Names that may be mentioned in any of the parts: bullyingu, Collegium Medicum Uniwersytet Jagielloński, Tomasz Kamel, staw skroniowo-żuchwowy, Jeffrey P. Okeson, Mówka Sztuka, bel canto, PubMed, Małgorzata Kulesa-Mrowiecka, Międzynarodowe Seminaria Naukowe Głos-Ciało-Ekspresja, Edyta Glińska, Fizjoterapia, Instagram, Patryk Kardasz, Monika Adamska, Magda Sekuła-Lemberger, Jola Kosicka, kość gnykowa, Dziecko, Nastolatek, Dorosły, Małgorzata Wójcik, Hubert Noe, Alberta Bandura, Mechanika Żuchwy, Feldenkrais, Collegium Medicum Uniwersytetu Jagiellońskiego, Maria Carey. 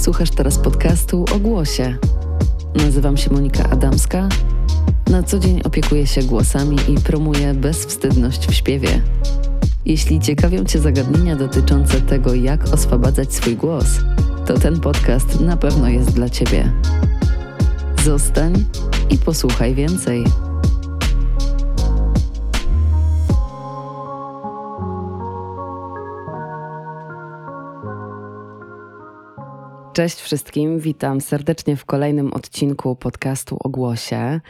Słuchasz teraz podcastu o głosie. Nazywam się Monika Adamska. Na co dzień opiekuję się głosami i promuję bezwstydność w śpiewie. Jeśli ciekawią Cię zagadnienia dotyczące tego, jak oswabadzać swój głos, to ten podcast na pewno jest dla Ciebie. Zostań i posłuchaj więcej. Cześć wszystkim, witam serdecznie w kolejnym odcinku podcastu o głosie.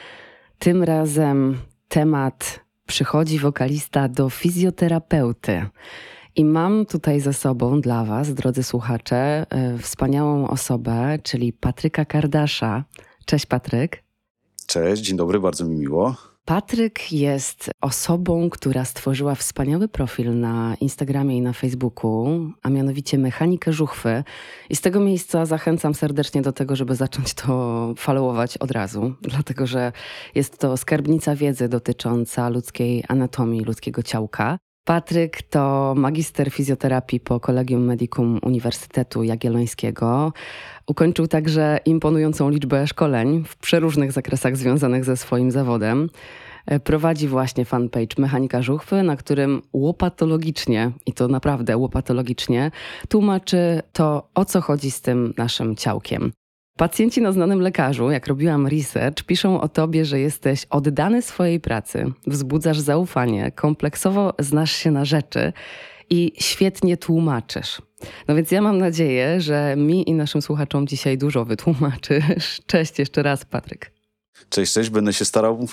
Tym razem temat przychodzi wokalista do fizjoterapeuty. I mam tutaj ze sobą dla Was, drodzy słuchacze, wspaniałą osobę, czyli Patryka Kardasza. Cześć Patryk. Cześć, dzień dobry, bardzo mi miło. Patryk jest osobą, która stworzyła wspaniały profil na Instagramie i na Facebooku, a mianowicie Mechanikę Żuchwy. I z tego miejsca zachęcam serdecznie do tego, żeby zacząć to followować od razu, dlatego że jest to skarbnica wiedzy dotycząca ludzkiej anatomii, ludzkiego ciałka. Patryk to magister fizjoterapii po Collegium Medicum Uniwersytetu Jagiellońskiego. Ukończył także imponującą liczbę szkoleń w przeróżnych zakresach związanych ze swoim zawodem. Prowadzi właśnie fanpage Mechanika Żuchwy, na którym łopatologicznie, i to naprawdę łopatologicznie, tłumaczy to, o co chodzi z tym naszym ciałkiem. Pacjenci na znanym lekarzu, jak robiłam research, piszą o tobie, że jesteś oddany swojej pracy, wzbudzasz zaufanie, kompleksowo znasz się na rzeczy i świetnie tłumaczysz. No więc ja mam nadzieję, że mi i naszym słuchaczom dzisiaj dużo wytłumaczysz. Cześć jeszcze raz, Patryk. Cześć. Będę się starał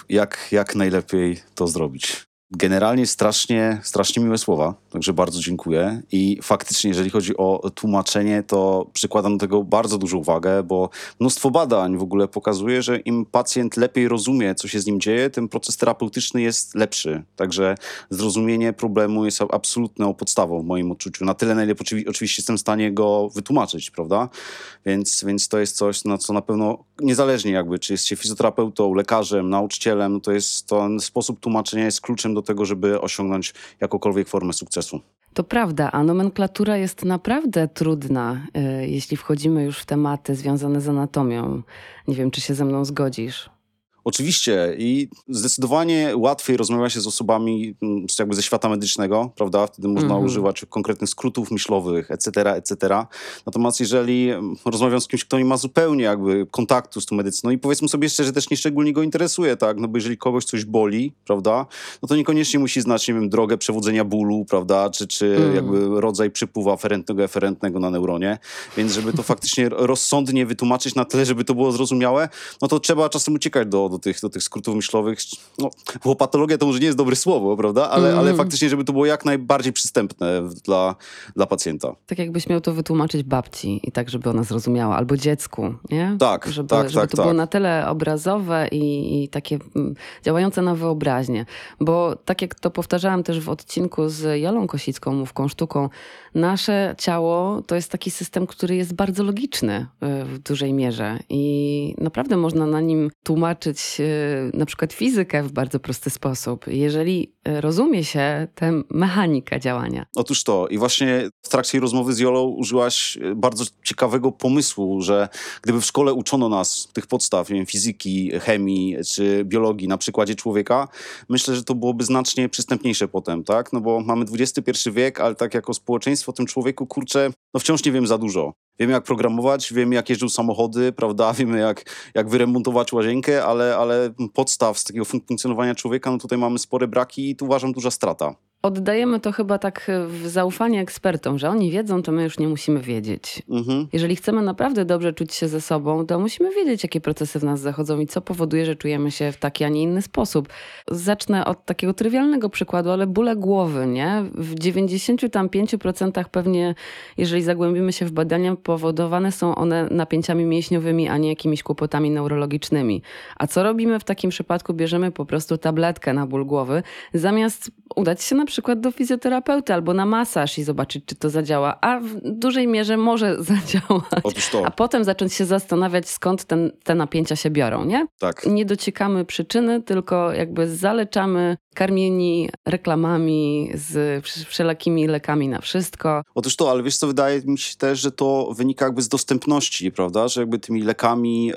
jak najlepiej to zrobić. Generalnie strasznie miłe słowa, także bardzo dziękuję i faktycznie jeżeli chodzi o tłumaczenie, to przykładam do tego bardzo dużą uwagę, bo mnóstwo badań w ogóle pokazuje, że im pacjent lepiej rozumie, co się z nim dzieje, tym proces terapeutyczny jest lepszy, także zrozumienie problemu jest absolutną podstawą w moim odczuciu, na tyle na ile oczywiście jestem w stanie go wytłumaczyć, prawda, więc to jest coś, na co na pewno niezależnie jakby, czy jest się fizjoterapeutą, lekarzem, nauczycielem, no to jest ten sposób tłumaczenia jest kluczem do tego, żeby osiągnąć jakąkolwiek formę sukcesu. To prawda, a nomenklatura jest naprawdę trudna, jeśli wchodzimy już w tematy związane z anatomią. Nie wiem, czy się ze mną zgodzisz. Oczywiście i zdecydowanie łatwiej rozmawia się z osobami jakby ze świata medycznego, prawda? Wtedy można używać konkretnych skrótów myślowych, etc., etc. Natomiast jeżeli rozmawiam z kimś, kto nie ma zupełnie jakby kontaktu z tą medycyną i powiedzmy sobie szczerze, też nie szczególnie go interesuje, tak? No bo jeżeli kogoś coś boli, prawda? No to niekoniecznie musi znać, nie wiem, drogę przewodzenia bólu, prawda? Czy jakby rodzaj przypływu aferentnego, eferentnego na neuronie. Więc żeby to faktycznie rozsądnie wytłumaczyć na tyle, żeby to było zrozumiałe, no to trzeba czasem uciekać do tych skrótów myślowych. No, bo patologia to może nie jest dobre słowo, prawda? Ale faktycznie, żeby to było jak najbardziej przystępne dla pacjenta. Tak jakbyś miał to wytłumaczyć babci i tak, żeby ona zrozumiała. Albo dziecku, nie? Tak, żeby to było na tyle obrazowe i takie działające na wyobraźnię. Bo tak jak to powtarzałam też w odcinku z Jolą Kosicką, Mówką Sztuką, nasze ciało to jest taki system, który jest bardzo logiczny w dużej mierze i naprawdę można na nim tłumaczyć na przykład fizykę w bardzo prosty sposób, jeżeli rozumie się tę mechanikę działania. Otóż to. I właśnie w trakcie rozmowy z Jolą użyłaś bardzo ciekawego pomysłu, że gdyby w szkole uczono nas tych podstaw, nie wiem, fizyki, chemii czy biologii na przykładzie człowieka, myślę, że to byłoby znacznie przystępniejsze potem, tak? No bo mamy XXI wiek, ale tak jako społeczeństwo tym człowieku, kurczę, no wciąż nie wiem za dużo. Wiemy, jak programować, wiemy, jak jeżdżą samochody, prawda? Wiemy, jak wyremontować łazienkę, ale podstaw z takiego funkcjonowania człowieka, no tutaj mamy spore braki i tu uważam duża strata. Oddajemy to chyba tak w zaufanie ekspertom, że oni wiedzą, to my już nie musimy wiedzieć. Mhm. Jeżeli chcemy naprawdę dobrze czuć się ze sobą, to musimy wiedzieć, jakie procesy w nas zachodzą i co powoduje, że czujemy się w taki, a nie inny sposób. Zacznę od takiego trywialnego przykładu, ale bóle głowy, nie? W 95% pewnie, jeżeli zagłębimy się w badania, powodowane są one napięciami mięśniowymi, a nie jakimiś kłopotami neurologicznymi. A co robimy w takim przypadku? Bierzemy po prostu tabletkę na ból głowy, zamiast udać się na przykład do fizjoterapeuty albo na masaż i zobaczyć, czy to zadziała. A w dużej mierze może zadziałać. Otóż to. A potem zacząć się zastanawiać, skąd te napięcia się biorą, nie? Tak. Nie dociekamy przyczyny, tylko jakby zaleczamy, karmieni reklamami z wszelakimi lekami na wszystko. Otóż to, ale wiesz co, wydaje mi się też, że to wynika jakby z dostępności, prawda? Że jakby tymi lekami,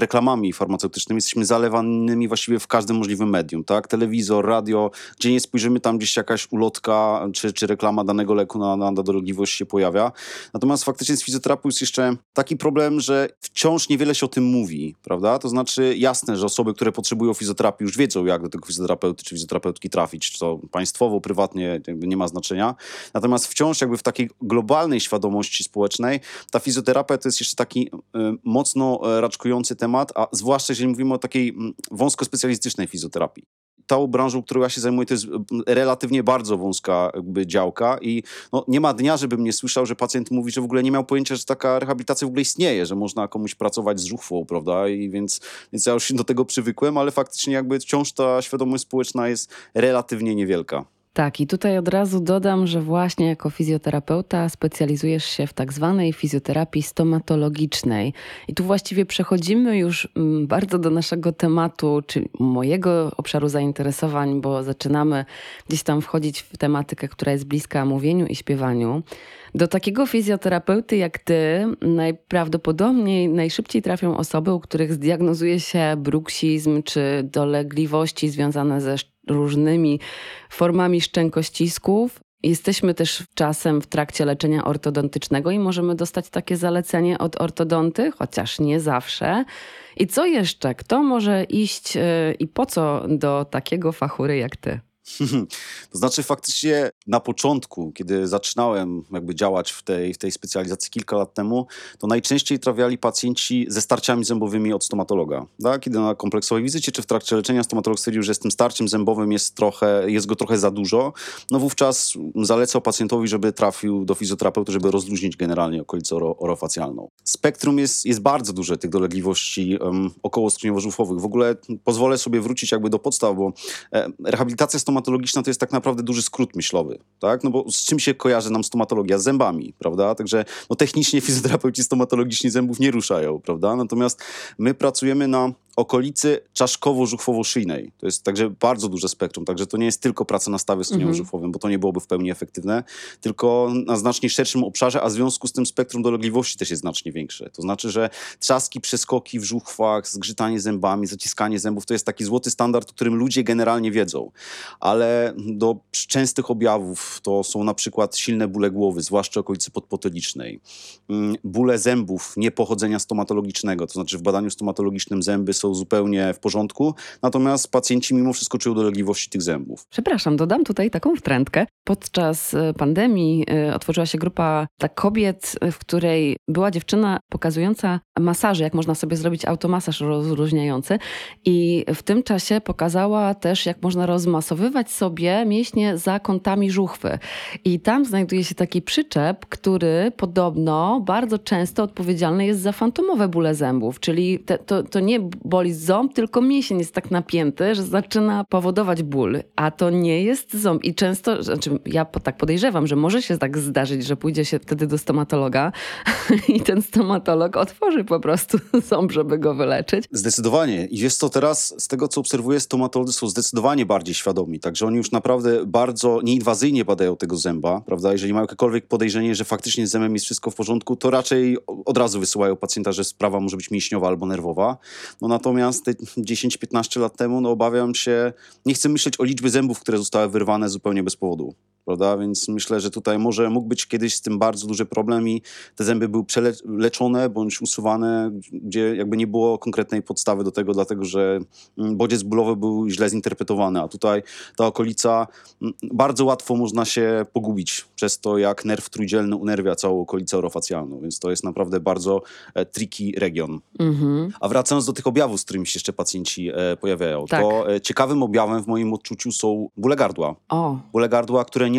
reklamami farmaceutycznymi jesteśmy zalewanymi właściwie w każdym możliwym medium, tak? Telewizor, radio, gdzie nie spojrzymy, tam gdzieś jakaś ulotka czy reklama danego leku na dolegliwość się pojawia. Natomiast faktycznie z fizjoterapią jest jeszcze taki problem, że wciąż niewiele się o tym mówi, prawda? To znaczy jasne, że osoby, które potrzebują fizjoterapii już wiedzą, jak do tego fizjoterapeuty czy fizjoterapeutki trafić, czy to państwowo, prywatnie, jakby nie ma znaczenia. Natomiast wciąż jakby w takiej globalnej świadomości społecznej ta fizjoterapia to jest jeszcze taki mocno raczkujący temat, a zwłaszcza jeżeli mówimy o takiej wąsko specjalistycznej fizjoterapii. Tą branżą, którą ja się zajmuję, to jest relatywnie bardzo wąska jakby działka i no, nie ma dnia, żebym nie słyszał, że pacjent mówi, że w ogóle nie miał pojęcia, że taka rehabilitacja w ogóle istnieje, że można komuś pracować z żuchwą, prawda? I więc ja już się do tego przywykłem, ale faktycznie jakby wciąż ta świadomość społeczna jest relatywnie niewielka. Tak, i tutaj od razu dodam, że właśnie jako fizjoterapeuta specjalizujesz się w tak zwanej fizjoterapii stomatologicznej. I tu właściwie przechodzimy już bardzo do naszego tematu, czy mojego obszaru zainteresowań, bo zaczynamy gdzieś tam wchodzić w tematykę, która jest bliska mówieniu i śpiewaniu. Do takiego fizjoterapeuty jak ty najprawdopodobniej najszybciej trafią osoby, u których zdiagnozuje się bruksizm czy dolegliwości związane ze różnymi formami szczękościsków. Jesteśmy też czasem w trakcie leczenia ortodontycznego i możemy dostać takie zalecenie od ortodonty, chociaż nie zawsze. I co jeszcze? Kto może iść i po co do takiego fachury jak ty? To znaczy faktycznie na początku, kiedy zaczynałem jakby działać w tej specjalizacji kilka lat temu, to najczęściej trafiali pacjenci ze starciami zębowymi od stomatologa. Tak? Kiedy na kompleksowej wizycie czy w trakcie leczenia stomatolog stwierdził, że z tym starciem zębowym jest go trochę za dużo, no wówczas zalecał pacjentowi, żeby trafił do fizjoterapeuty, żeby rozluźnić generalnie okolicę orofacjalną. Spektrum jest bardzo duże tych dolegliwości okołoskroniowo-żuchwowych. W ogóle pozwolę sobie wrócić jakby do podstaw, bo rehabilitacja stomatologiczna to jest tak naprawdę duży skrót myślowy, tak? No bo z czym się kojarzy nam stomatologia? Z zębami, prawda? Także no technicznie fizjoterapeuci stomatologiczni zębów nie ruszają, prawda? Natomiast my pracujemy na okolicy czaszkowo-żuchwowo-szyjnej. To jest także bardzo duże spektrum, także to nie jest tylko praca na stawie skroniowo-żuchwowym, bo to nie byłoby w pełni efektywne, tylko na znacznie szerszym obszarze, a w związku z tym spektrum dolegliwości też jest znacznie większe. To znaczy, że trzaski, przeskoki w żuchwach, zgrzytanie zębami, zaciskanie zębów, to jest taki złoty standard, o którym ludzie generalnie wiedzą. Ale do częstych objawów to są na przykład silne bóle głowy, zwłaszcza okolicy podpotylicznej. Bóle zębów niepochodzenia stomatologicznego, to znaczy w badaniu stomatologicznym zęby są zupełnie w porządku, natomiast pacjenci mimo wszystko czują dolegliwości tych zębów. Przepraszam, dodam tutaj taką wtrętkę. Podczas pandemii otworzyła się grupa kobiet, w której była dziewczyna pokazująca masaże, jak można sobie zrobić automasaż rozluźniający i w tym czasie pokazała też, jak można rozmasowywać sobie mięśnie za kątami żuchwy. I tam znajduje się taki przyczep, który podobno bardzo często odpowiedzialny jest za fantomowe bóle zębów, czyli to nie boli ząb, tylko mięsień jest tak napięty, że zaczyna powodować ból, a to nie jest ząb. I często, znaczy ja tak podejrzewam, że może się tak zdarzyć, że pójdzie się wtedy do stomatologa i ten stomatolog otworzy po prostu ząb, żeby go wyleczyć. Zdecydowanie. I jest to teraz, z tego co obserwuję, stomatolodzy są zdecydowanie bardziej świadomi, także oni już naprawdę bardzo nieinwazyjnie badają tego zęba, prawda? Jeżeli mają jakiekolwiek podejrzenie, że faktycznie z zębem jest wszystko w porządku, to raczej od razu wysyłają pacjenta, że sprawa może być mięśniowa albo nerwowa. No natomiast 10-15 lat temu, no obawiam się, nie chcę myśleć o liczbie zębów, które zostały wyrwane zupełnie bez powodu, prawda? Więc myślę, że tutaj może mógł być kiedyś z tym bardzo duży problem i te zęby były przeleczone bądź usuwane, gdzie jakby nie było konkretnej podstawy do tego, dlatego że bodziec bólowy był źle zinterpretowany, a tutaj ta okolica, bardzo łatwo można się pogubić przez to, jak nerw trójdzielny unerwia całą okolicę orofacjalną, więc to jest naprawdę bardzo tricky region. Mhm. A wracając do tych objawów, z którymi się jeszcze pacjenci pojawiają, tak. To ciekawym objawem w moim odczuciu są bóle gardła. Bóle gardła, które nie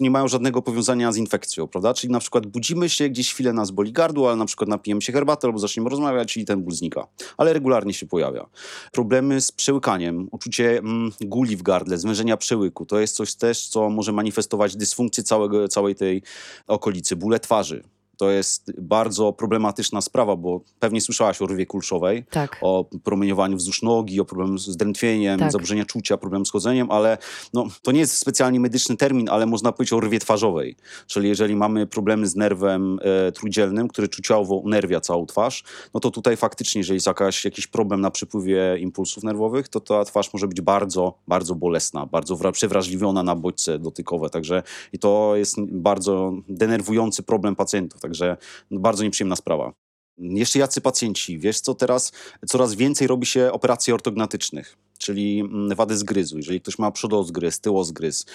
nie mają żadnego powiązania z infekcją, prawda? Czyli na przykład budzimy się, gdzieś chwilę nas boli gardło, ale na przykład napijemy się herbaty albo zaczniemy rozmawiać i ten ból znika. Ale regularnie się pojawia. Problemy z przełykaniem, uczucie guli w gardle, zwężenia przełyku. To jest coś też, co może manifestować dysfunkcję całej tej okolicy. Bóle twarzy. To jest bardzo problematyczna sprawa, bo pewnie słyszałaś o rwie kulszowej, tak, o promieniowaniu wzdłuż nogi, o problemie z drętwieniem, tak, zaburzenia czucia, problem z chodzeniem, ale no, to nie jest specjalnie medyczny termin, ale można powiedzieć o rwie twarzowej. Czyli jeżeli mamy problemy z nerwem trójdzielnym, który czuciowo unerwia całą twarz, no to tutaj faktycznie, jeżeli jest jakiś problem na przepływie impulsów nerwowych, to ta twarz może być bardzo, bardzo bolesna, bardzo przewrażliwiona na bodźce dotykowe. Także i to jest bardzo denerwujący problem pacjentów. Także bardzo nieprzyjemna sprawa. Jeszcze jacy pacjenci? Wiesz co, teraz coraz więcej robi się operacji ortognatycznych, czyli wady zgryzu. Jeżeli ktoś ma przodozgryz, tyłozgryz,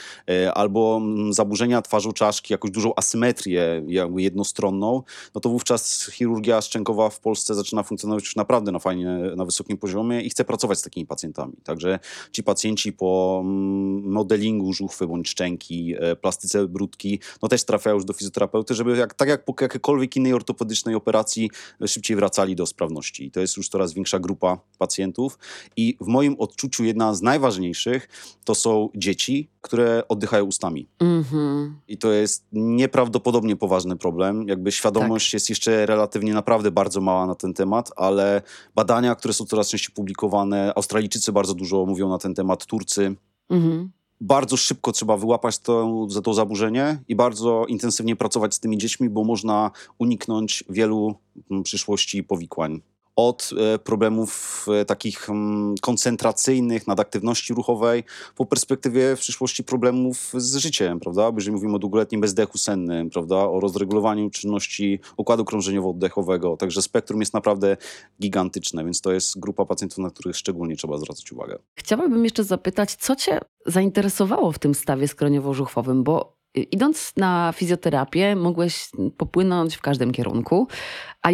albo zaburzenia twarzy czaszki, jakąś dużą asymetrię jakby jednostronną, no to wówczas chirurgia szczękowa w Polsce zaczyna funkcjonować już naprawdę na wysokim poziomie i chce pracować z takimi pacjentami. Także ci pacjenci po modelingu żuchwy bądź szczęki, plastyce bródki, no też trafiają już do fizjoterapeuty, żeby tak jak po jakiejkolwiek innej ortopedycznej operacji szybciej wracali do sprawności. I to jest już coraz większa grupa pacjentów i w moim odczuciu jedna z najważniejszych to są dzieci, które oddychają ustami. Mm-hmm. I to jest nieprawdopodobnie poważny problem. Jakby świadomość jest jeszcze relatywnie naprawdę bardzo mała na ten temat, ale badania, które są coraz częściej publikowane, Australijczycy bardzo dużo mówią na ten temat, Turcy. Mm-hmm. Bardzo szybko trzeba wyłapać to zaburzenie i bardzo intensywnie pracować z tymi dziećmi, bo można uniknąć wielu przyszłości powikłań. Od problemów takich koncentracyjnych nad aktywności ruchowej po perspektywie w przyszłości problemów z życiem, prawda? Jeżeli mówimy o długoletnim bezdechu sennym, prawda? O rozregulowaniu czynności układu krążeniowo-oddechowego. Także spektrum jest naprawdę gigantyczne, więc to jest grupa pacjentów, na których szczególnie trzeba zwracać uwagę. Chciałabym jeszcze zapytać, co cię zainteresowało w tym stawie skroniowo-żuchwowym, bo idąc na fizjoterapię, mogłeś popłynąć w każdym kierunku, a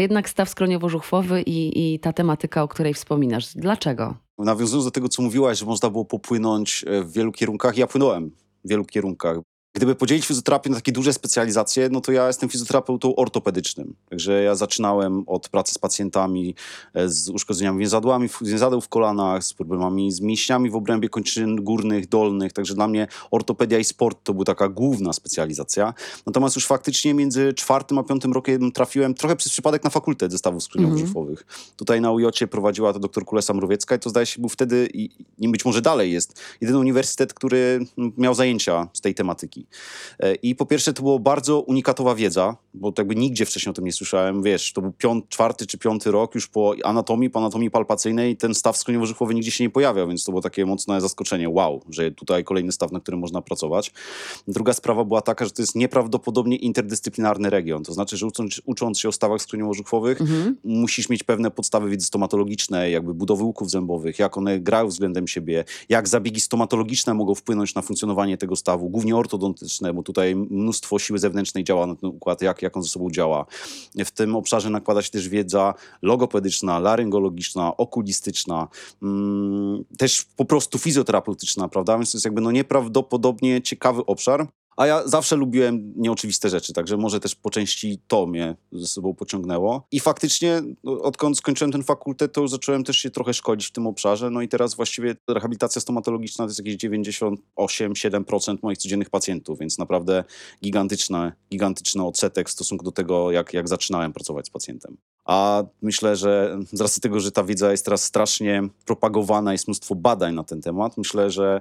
jednak staw skroniowo-żuchwowy i ta tematyka, o której wspominasz. Dlaczego? Nawiązując do tego, co mówiłaś, że można było popłynąć w wielu kierunkach, ja płynąłem w wielu kierunkach. Gdyby podzielić fizjoterapię na takie duże specjalizacje, no to ja jestem fizjoterapeutą ortopedycznym. Także ja zaczynałem od pracy z pacjentami z uszkodzeniami więzadeł w kolanach, z problemami z mięśniami w obrębie kończyn górnych, dolnych. Także dla mnie ortopedia i sport to była taka główna specjalizacja. Natomiast już faktycznie między 4. a 5. rokiem trafiłem trochę przez przypadek na fakultet zestawów skroniowo-żuchwowych. Tutaj na UJ prowadziła to doktor Kulesa-Mrowiecka i to zdaje się był wtedy i być może dalej jest jedyny uniwersytet, który miał zajęcia z tej tematyki. I po pierwsze to była bardzo unikatowa wiedza, bo to jakby nigdzie wcześniej o tym nie słyszałem, wiesz, to był 4. czy 5. rok już po anatomii palpacyjnej ten staw skroniowo-żuchwowy nigdzie się nie pojawiał, więc to było takie mocne zaskoczenie, wow, że tutaj kolejny staw, na którym można pracować. Druga sprawa była taka, że to jest nieprawdopodobnie interdyscyplinarny region, to znaczy, że ucząc się o stawach skroniowo-żuchwowych musisz mieć pewne podstawy wiedzy stomatologicznej, jakby budowy łuków zębowych, jak one grają względem siebie, jak zabiegi stomatologiczne mogą wpłynąć na funkcjonowanie tego stawu, głównie ortodontyczne, bo tutaj mnóstwo siły zewnętrznej działa na ten układ, jak on ze sobą działa. W tym obszarze nakłada się też wiedza logopedyczna, laryngologiczna, okulistyczna, też po prostu fizjoterapeutyczna, prawda? Więc to jest jakby nieprawdopodobnie ciekawy obszar. A ja zawsze lubiłem nieoczywiste rzeczy, także może też po części to mnie ze sobą pociągnęło. I faktycznie, odkąd skończyłem ten fakultet, to zacząłem też się trochę szkolić w tym obszarze. No i teraz właściwie rehabilitacja stomatologiczna to jest jakieś 98-7% moich codziennych pacjentów, więc naprawdę gigantyczny odsetek w stosunku do tego, jak zaczynałem pracować z pacjentem. A myślę, że z racji tego, że ta wiedza jest teraz strasznie propagowana, jest mnóstwo badań na ten temat, myślę, że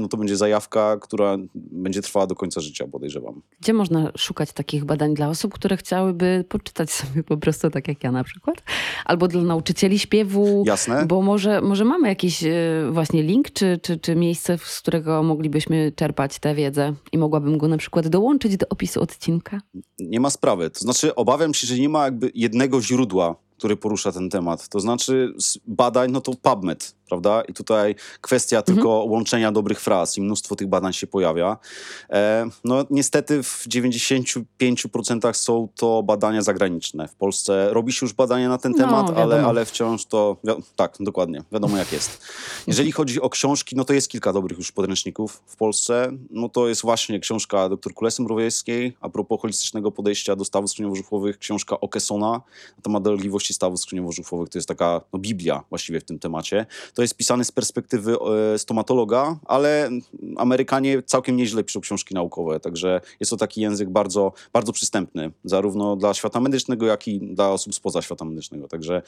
no to będzie zajawka, która będzie trwała do końca życia, podejrzewam. Gdzie można szukać takich badań dla osób, które chciałyby poczytać sobie po prostu, tak jak ja na przykład? Albo dla nauczycieli śpiewu? Jasne. Bo może mamy jakiś właśnie link, czy miejsce, z którego moglibyśmy czerpać tę wiedzę i mogłabym go na przykład dołączyć do opisu odcinka? Nie ma sprawy. To znaczy obawiam się, że nie ma jakby jednego źródła który porusza ten temat. To znaczy z badań, no to PubMed, prawda? I tutaj kwestia tylko łączenia dobrych fraz i mnóstwo tych badań się pojawia. No niestety w 95% są to badania zagraniczne. W Polsce robi się już badania na ten temat, ale wciąż to... Tak, dokładnie. Wiadomo jak jest. Jeżeli chodzi o książki, no to jest kilka dobrych już podręczników w Polsce. No to jest właśnie książka dr Kulesy-Mrowieckiej a propos holistycznego podejścia do stawów skrzyniowo-żuchłowych, książka Okesona na temat dolegliwości stawów skrzyniowo-żuchłowych. To jest taka biblia właściwie w tym temacie. To jest pisane z perspektywy stomatologa, ale Amerykanie całkiem nieźle piszą książki naukowe, także jest to taki język bardzo, bardzo przystępny, zarówno dla świata medycznego, jak i dla osób spoza świata medycznego, także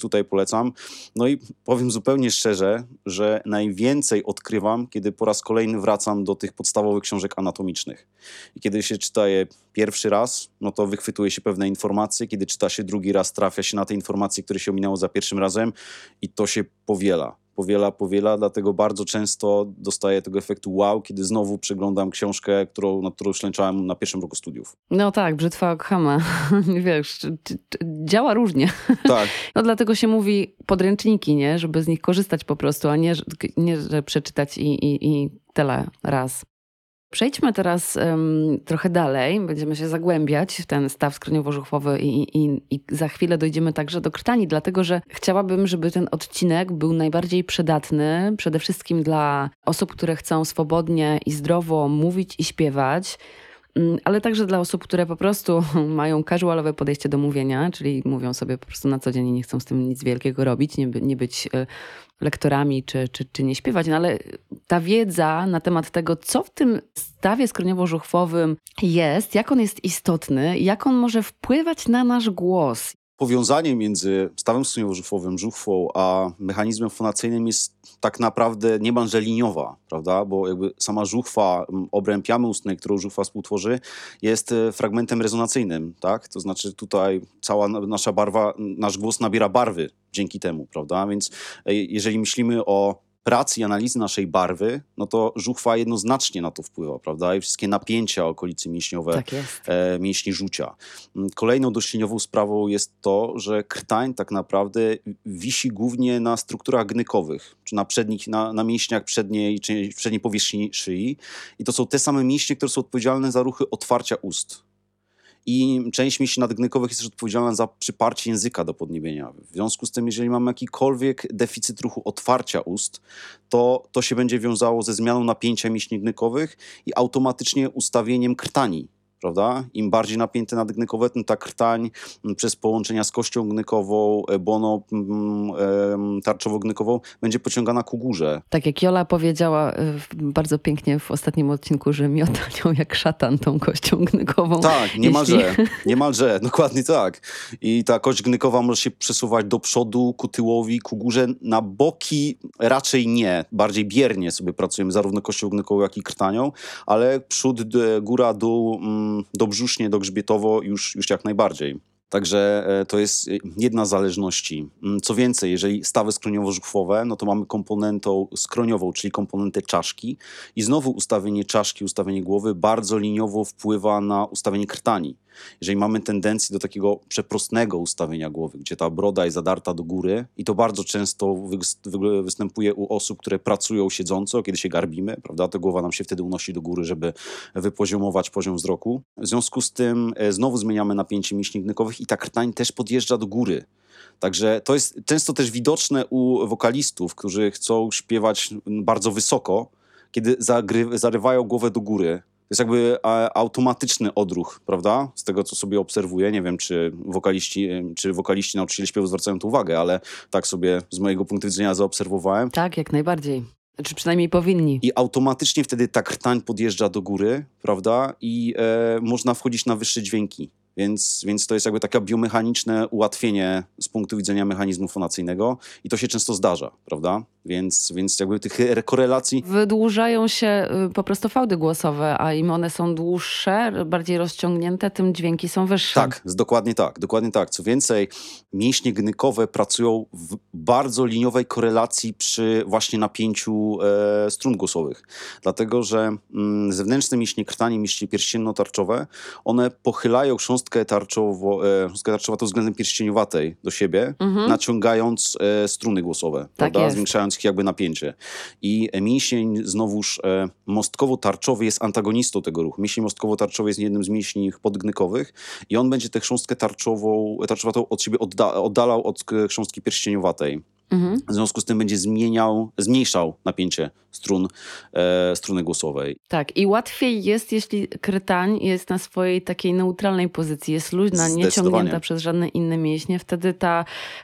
tutaj polecam. No i powiem zupełnie szczerze, że najwięcej odkrywam, kiedy po raz kolejny wracam do tych podstawowych książek anatomicznych. I kiedy się czyta je pierwszy raz, no to wychwytuje się pewne informacje, kiedy czyta się drugi raz, trafia się na te informacje, które się ominęło za pierwszym razem i to się powiela, dlatego bardzo często dostaję tego efektu wow, kiedy znowu przeglądam książkę, nad którą ślęczałem na pierwszym roku studiów. No tak, brzytwa Okhama, wiesz, działa różnie. Tak. No dlatego się mówi podręczniki, nie? Żeby z nich korzystać po prostu, a nie że przeczytać i tyle raz. Przejdźmy teraz trochę dalej, będziemy się zagłębiać w ten staw skroniowo-żuchwowy i za chwilę dojdziemy także do krtani, dlatego że chciałabym, żeby ten odcinek był najbardziej przydatny, przede wszystkim dla osób, które chcą swobodnie i zdrowo mówić i śpiewać, ale także dla osób, które po prostu mają casualowe podejście do mówienia, czyli mówią sobie po prostu na co dzień i nie chcą z tym nic wielkiego robić, nie być lektorami czy nie śpiewać. No ale ta wiedza na temat tego, co w tym stawie skroniowo-żuchwowym jest, jak on jest istotny, jak on może wpływać na nasz głos. Powiązanie między stawem skroniowo-żuchwowym, żuchwą, a mechanizmem fonacyjnym jest tak naprawdę niemalże liniowa, prawda? Bo jakby sama żuchwa, obręb jamy ustnej, którą żuchwa współtworzy, jest fragmentem rezonacyjnym, tak? To znaczy tutaj cała nasza barwa, nasz głos nabiera barwy dzięki temu, prawda? Więc jeżeli myślimy o pracy i analizy naszej barwy, no to żuchwa jednoznacznie na to wpływa, prawda? I wszystkie napięcia okolicy mięśniowe, tak mięśni żucia. Kolejną dość liniową sprawą jest to, że krtań tak naprawdę wisi głównie na strukturach gnykowych, czy na mięśniach przedniej powierzchni szyi. I to są te same mięśnie, które są odpowiedzialne za ruchy otwarcia ust. I część mięśni nadgnykowych jest też odpowiedzialna za przyparcie języka do podniebienia. W związku z tym, jeżeli mamy jakikolwiek deficyt ruchu otwarcia ust, to się będzie wiązało ze zmianą napięcia mięśni gnykowych i automatycznie ustawieniem krtani. Prawda? Im bardziej napięte nadgnykowe, tym ta krtań przez połączenia z kością gnykową, błoną tarczowo-gnykową będzie pociągana ku górze. Tak jak Jola powiedziała bardzo pięknie w ostatnim odcinku, że miota nią jak szatan tą kością gnykową. Tak, niemalże, dokładnie tak. I ta kość gnykowa może się przesuwać do przodu, ku tyłowi, ku górze, na boki raczej nie. Bardziej biernie sobie pracujemy zarówno kością gnykową, jak i krtanią, ale przód, góra, dół, dobrzusznie, dogrzbietowo już jak najbardziej. Także to jest jedna z zależności. Co więcej, jeżeli stawy skroniowo-żuchwowe, no to mamy komponentą skroniową, czyli komponentę czaszki i znowu ustawienie czaszki, ustawienie głowy bardzo liniowo wpływa na ustawienie krtani. Jeżeli mamy tendencję do takiego przeprostnego ustawienia głowy, gdzie ta broda jest zadarta do góry i to bardzo często występuje u osób, które pracują siedząco, kiedy się garbimy, prawda, to głowa nam się wtedy unosi do góry, żeby wypoziomować poziom wzroku. W związku z tym znowu zmieniamy napięcie mięśni gnykowych i ta krtań też podjeżdża do góry. Także to jest często też widoczne u wokalistów, którzy chcą śpiewać bardzo wysoko, kiedy zarywają głowę do góry. To jest jakby automatyczny odruch, prawda? Z tego, co sobie obserwuję, nie wiem, czy wokaliści nauczyciele śpiewu zwracają tu uwagę, ale tak sobie z mojego punktu widzenia zaobserwowałem. Tak, jak najbardziej. Czy przynajmniej powinni. I automatycznie wtedy ta krtań podjeżdża do góry, prawda? I można wchodzić na wyższe dźwięki. Więc to jest jakby takie biomechaniczne ułatwienie z punktu widzenia mechanizmu fonacyjnego i to się często zdarza, prawda? Więc jakby tych korelacji... Wydłużają się po prostu fałdy głosowe, a im one są dłuższe, bardziej rozciągnięte, tym dźwięki są wyższe. Tak, dokładnie tak. Co więcej, mięśnie gnykowe pracują w bardzo liniowej korelacji przy właśnie napięciu strun głosowych. Dlatego, że zewnętrzne mięśnie krtani, mięśnie pierścienno-tarczowe, one pochylają chrząst szóstkę tarczowatą względem pierścieniowatej do siebie, naciągając struny głosowe, tak, prawda? Zwiększając ich jakby napięcie. I mięsień znowuż mostkowo-tarczowy jest antagonistą tego ruchu. Mięsień mostkowo-tarczowy jest jednym z mięśni podgnykowych i on będzie tę chrząstkę tarczowatą od siebie oddalał od chrząstki pierścieniowatej. W związku z tym będzie zmniejszał napięcie struny głosowej. Tak, i łatwiej jest, jeśli krtań jest na swojej takiej neutralnej pozycji, jest luźna, nie ciągnięta przez żadne inne mięśnie.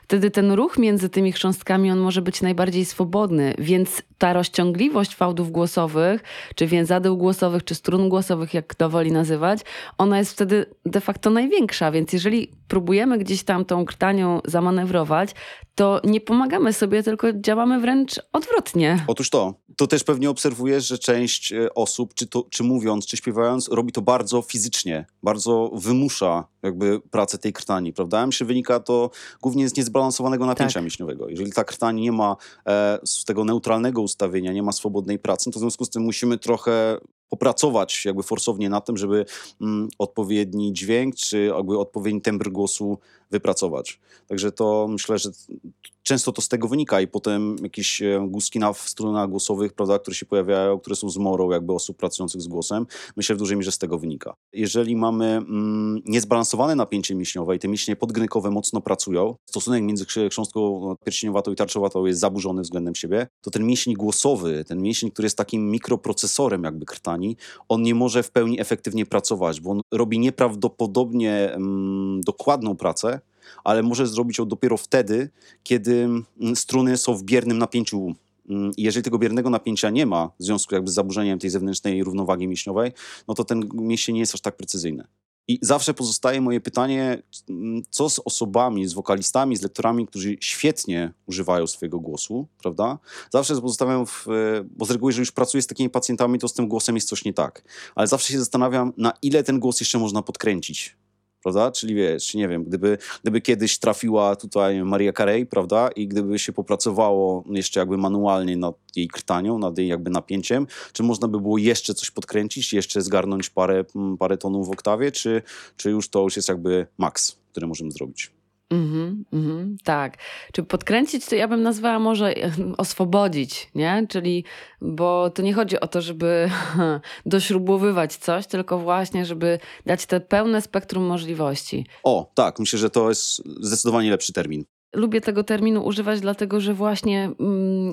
Wtedy ten ruch między tymi chrząstkami, on może być najbardziej swobodny, więc ta rozciągliwość fałdów głosowych, czy więzadeł głosowych, czy strun głosowych, jak kto woli nazywać, ona jest wtedy de facto największa, więc jeżeli próbujemy gdzieś tam tą krtanią zamanewrować, to nie pomagamy sobie, tylko działamy wręcz odwrotnie. Otóż to. To też pewnie obserwujesz, że część osób, czy mówiąc, czy śpiewając, robi to bardzo fizycznie, bardzo wymusza jakby pracę tej krtani, prawda? Myślę, wynika to głównie z niezbalansowanego napięcia mięśniowego. Jeżeli ta krtań nie ma z tego neutralnego ustawienia, nie ma swobodnej pracy, to w związku z tym musimy trochę popracować jakby forsownie na tym, żeby odpowiedni dźwięk, czy jakby odpowiedni tembr głosu wypracować. Także to myślę, że często to z tego wynika i potem jakieś guskina w strunach głosowych, prawda, które się pojawiają, które są zmorą jakby osób pracujących z głosem. Myślę w dużej mierze z tego wynika. Jeżeli mamy niezbalansowane napięcie mięśniowe i te mięśnie podgnykowe mocno pracują, stosunek między chrząstką pierścieniowatą i tarczowatą jest zaburzony względem siebie, to ten mięsień głosowy, ten mięsień, który jest takim mikroprocesorem jakby krtani, on nie może w pełni efektywnie pracować, bo on robi nieprawdopodobnie dokładną pracę, ale może zrobić ją dopiero wtedy, kiedy struny są w biernym napięciu. I jeżeli tego biernego napięcia nie ma w związku jakby z zaburzeniem tej zewnętrznej równowagi mięśniowej, no to ten mięsień nie jest aż tak precyzyjny. I zawsze pozostaje moje pytanie, co z osobami, z wokalistami, z lektorami, którzy świetnie używają swojego głosu, prawda? Zawsze pozostawiam, bo z reguły, jeżeli już pracuję z takimi pacjentami, to z tym głosem jest coś nie tak. Ale zawsze się zastanawiam, na ile ten głos jeszcze można podkręcić. Prawda? Czyli wiesz, nie wiem, gdyby kiedyś trafiła tutaj Maria Carey, prawda, i gdyby się popracowało jeszcze jakby manualnie nad jej krtanią, nad jej jakby napięciem, czy można by było jeszcze coś podkręcić, jeszcze zgarnąć parę tonów w oktawie, czy już to już jest jakby maks, który możemy zrobić? Tak. Czy podkręcić, to ja bym nazwała może oswobodzić, nie? Czyli, bo to nie chodzi o to, żeby dośrubowywać coś, tylko właśnie, żeby dać te pełne spektrum możliwości. O, tak. Myślę, że to jest zdecydowanie lepszy termin. Lubię tego terminu używać, dlatego że właśnie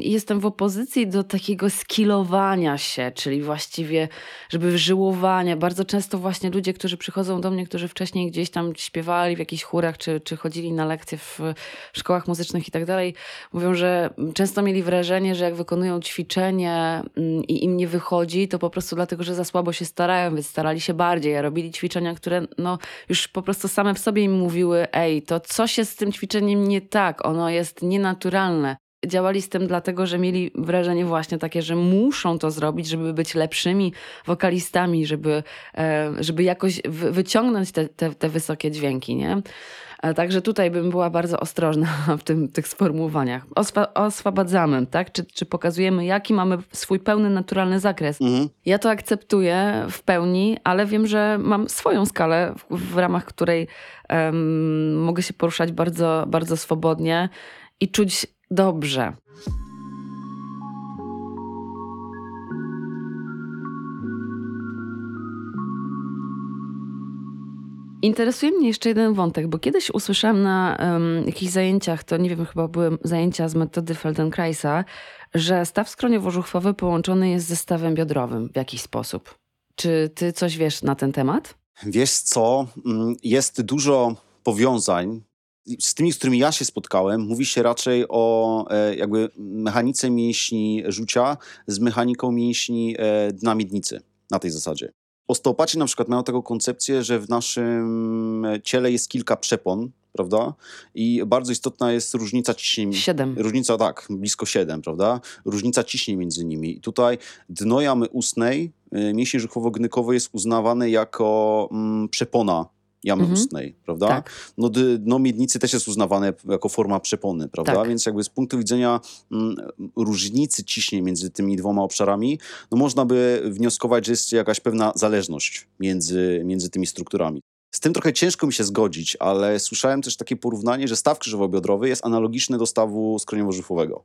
jestem w opozycji do takiego skillowania się, czyli właściwie, żeby żyłowania. Bardzo często właśnie ludzie, którzy przychodzą do mnie, którzy wcześniej gdzieś tam śpiewali w jakichś chórach, czy chodzili na lekcje w szkołach muzycznych i tak dalej, mówią, że często mieli wrażenie, że jak wykonują ćwiczenie i im nie wychodzi, to po prostu dlatego, że za słabo się starają, więc starali się bardziej, a robili ćwiczenia, które no już po prostu same w sobie im mówiły, to co się z tym ćwiczeniem nie tak, ono jest nienaturalne. Działali z tym dlatego, że mieli wrażenie właśnie takie, że muszą to zrobić, żeby być lepszymi wokalistami, żeby jakoś wyciągnąć te wysokie dźwięki, nie? Także tutaj bym była bardzo ostrożna w tych sformułowaniach. Oswabadzamy, tak? Czy pokazujemy, jaki mamy swój pełny, naturalny zakres. Ja to akceptuję w pełni, ale wiem, że mam swoją skalę, w ramach której mogę się poruszać bardzo, bardzo swobodnie i czuć dobrze. Interesuje mnie jeszcze jeden wątek, bo kiedyś usłyszałam na jakichś zajęciach, to nie wiem, chyba były zajęcia z metody Feldenkraisa, że staw skroniowo-żuchwowy połączony jest ze stawem biodrowym w jakiś sposób. Czy ty coś wiesz na ten temat? Wiesz co, jest dużo powiązań. Z tymi, z którymi ja się spotkałem, mówi się raczej o jakby mechanice mięśni żucia z mechaniką mięśni dna miednicy na tej zasadzie. Osteopaci na przykład mają taką koncepcję, że w naszym ciele jest kilka przepon, prawda? I bardzo istotna jest różnica ciśnienia. 7. Różnica, tak, blisko 7, prawda? Różnica ciśnienia między nimi. I tutaj dno jamy ustnej, mięśnie żuchwowo-gnykowe jest uznawane jako przepona jamy ustnej, prawda? Tak. No dno miednicy też jest uznawane jako forma przepony, prawda? Tak. Więc jakby z punktu widzenia różnicy ciśnienia między tymi dwoma obszarami, no można by wnioskować, że jest jakaś pewna zależność między tymi strukturami. Z tym trochę ciężko mi się zgodzić, ale słyszałem też takie porównanie, że staw krzyżowo-biodrowy jest analogiczny do stawu skroniowo-żuchowego.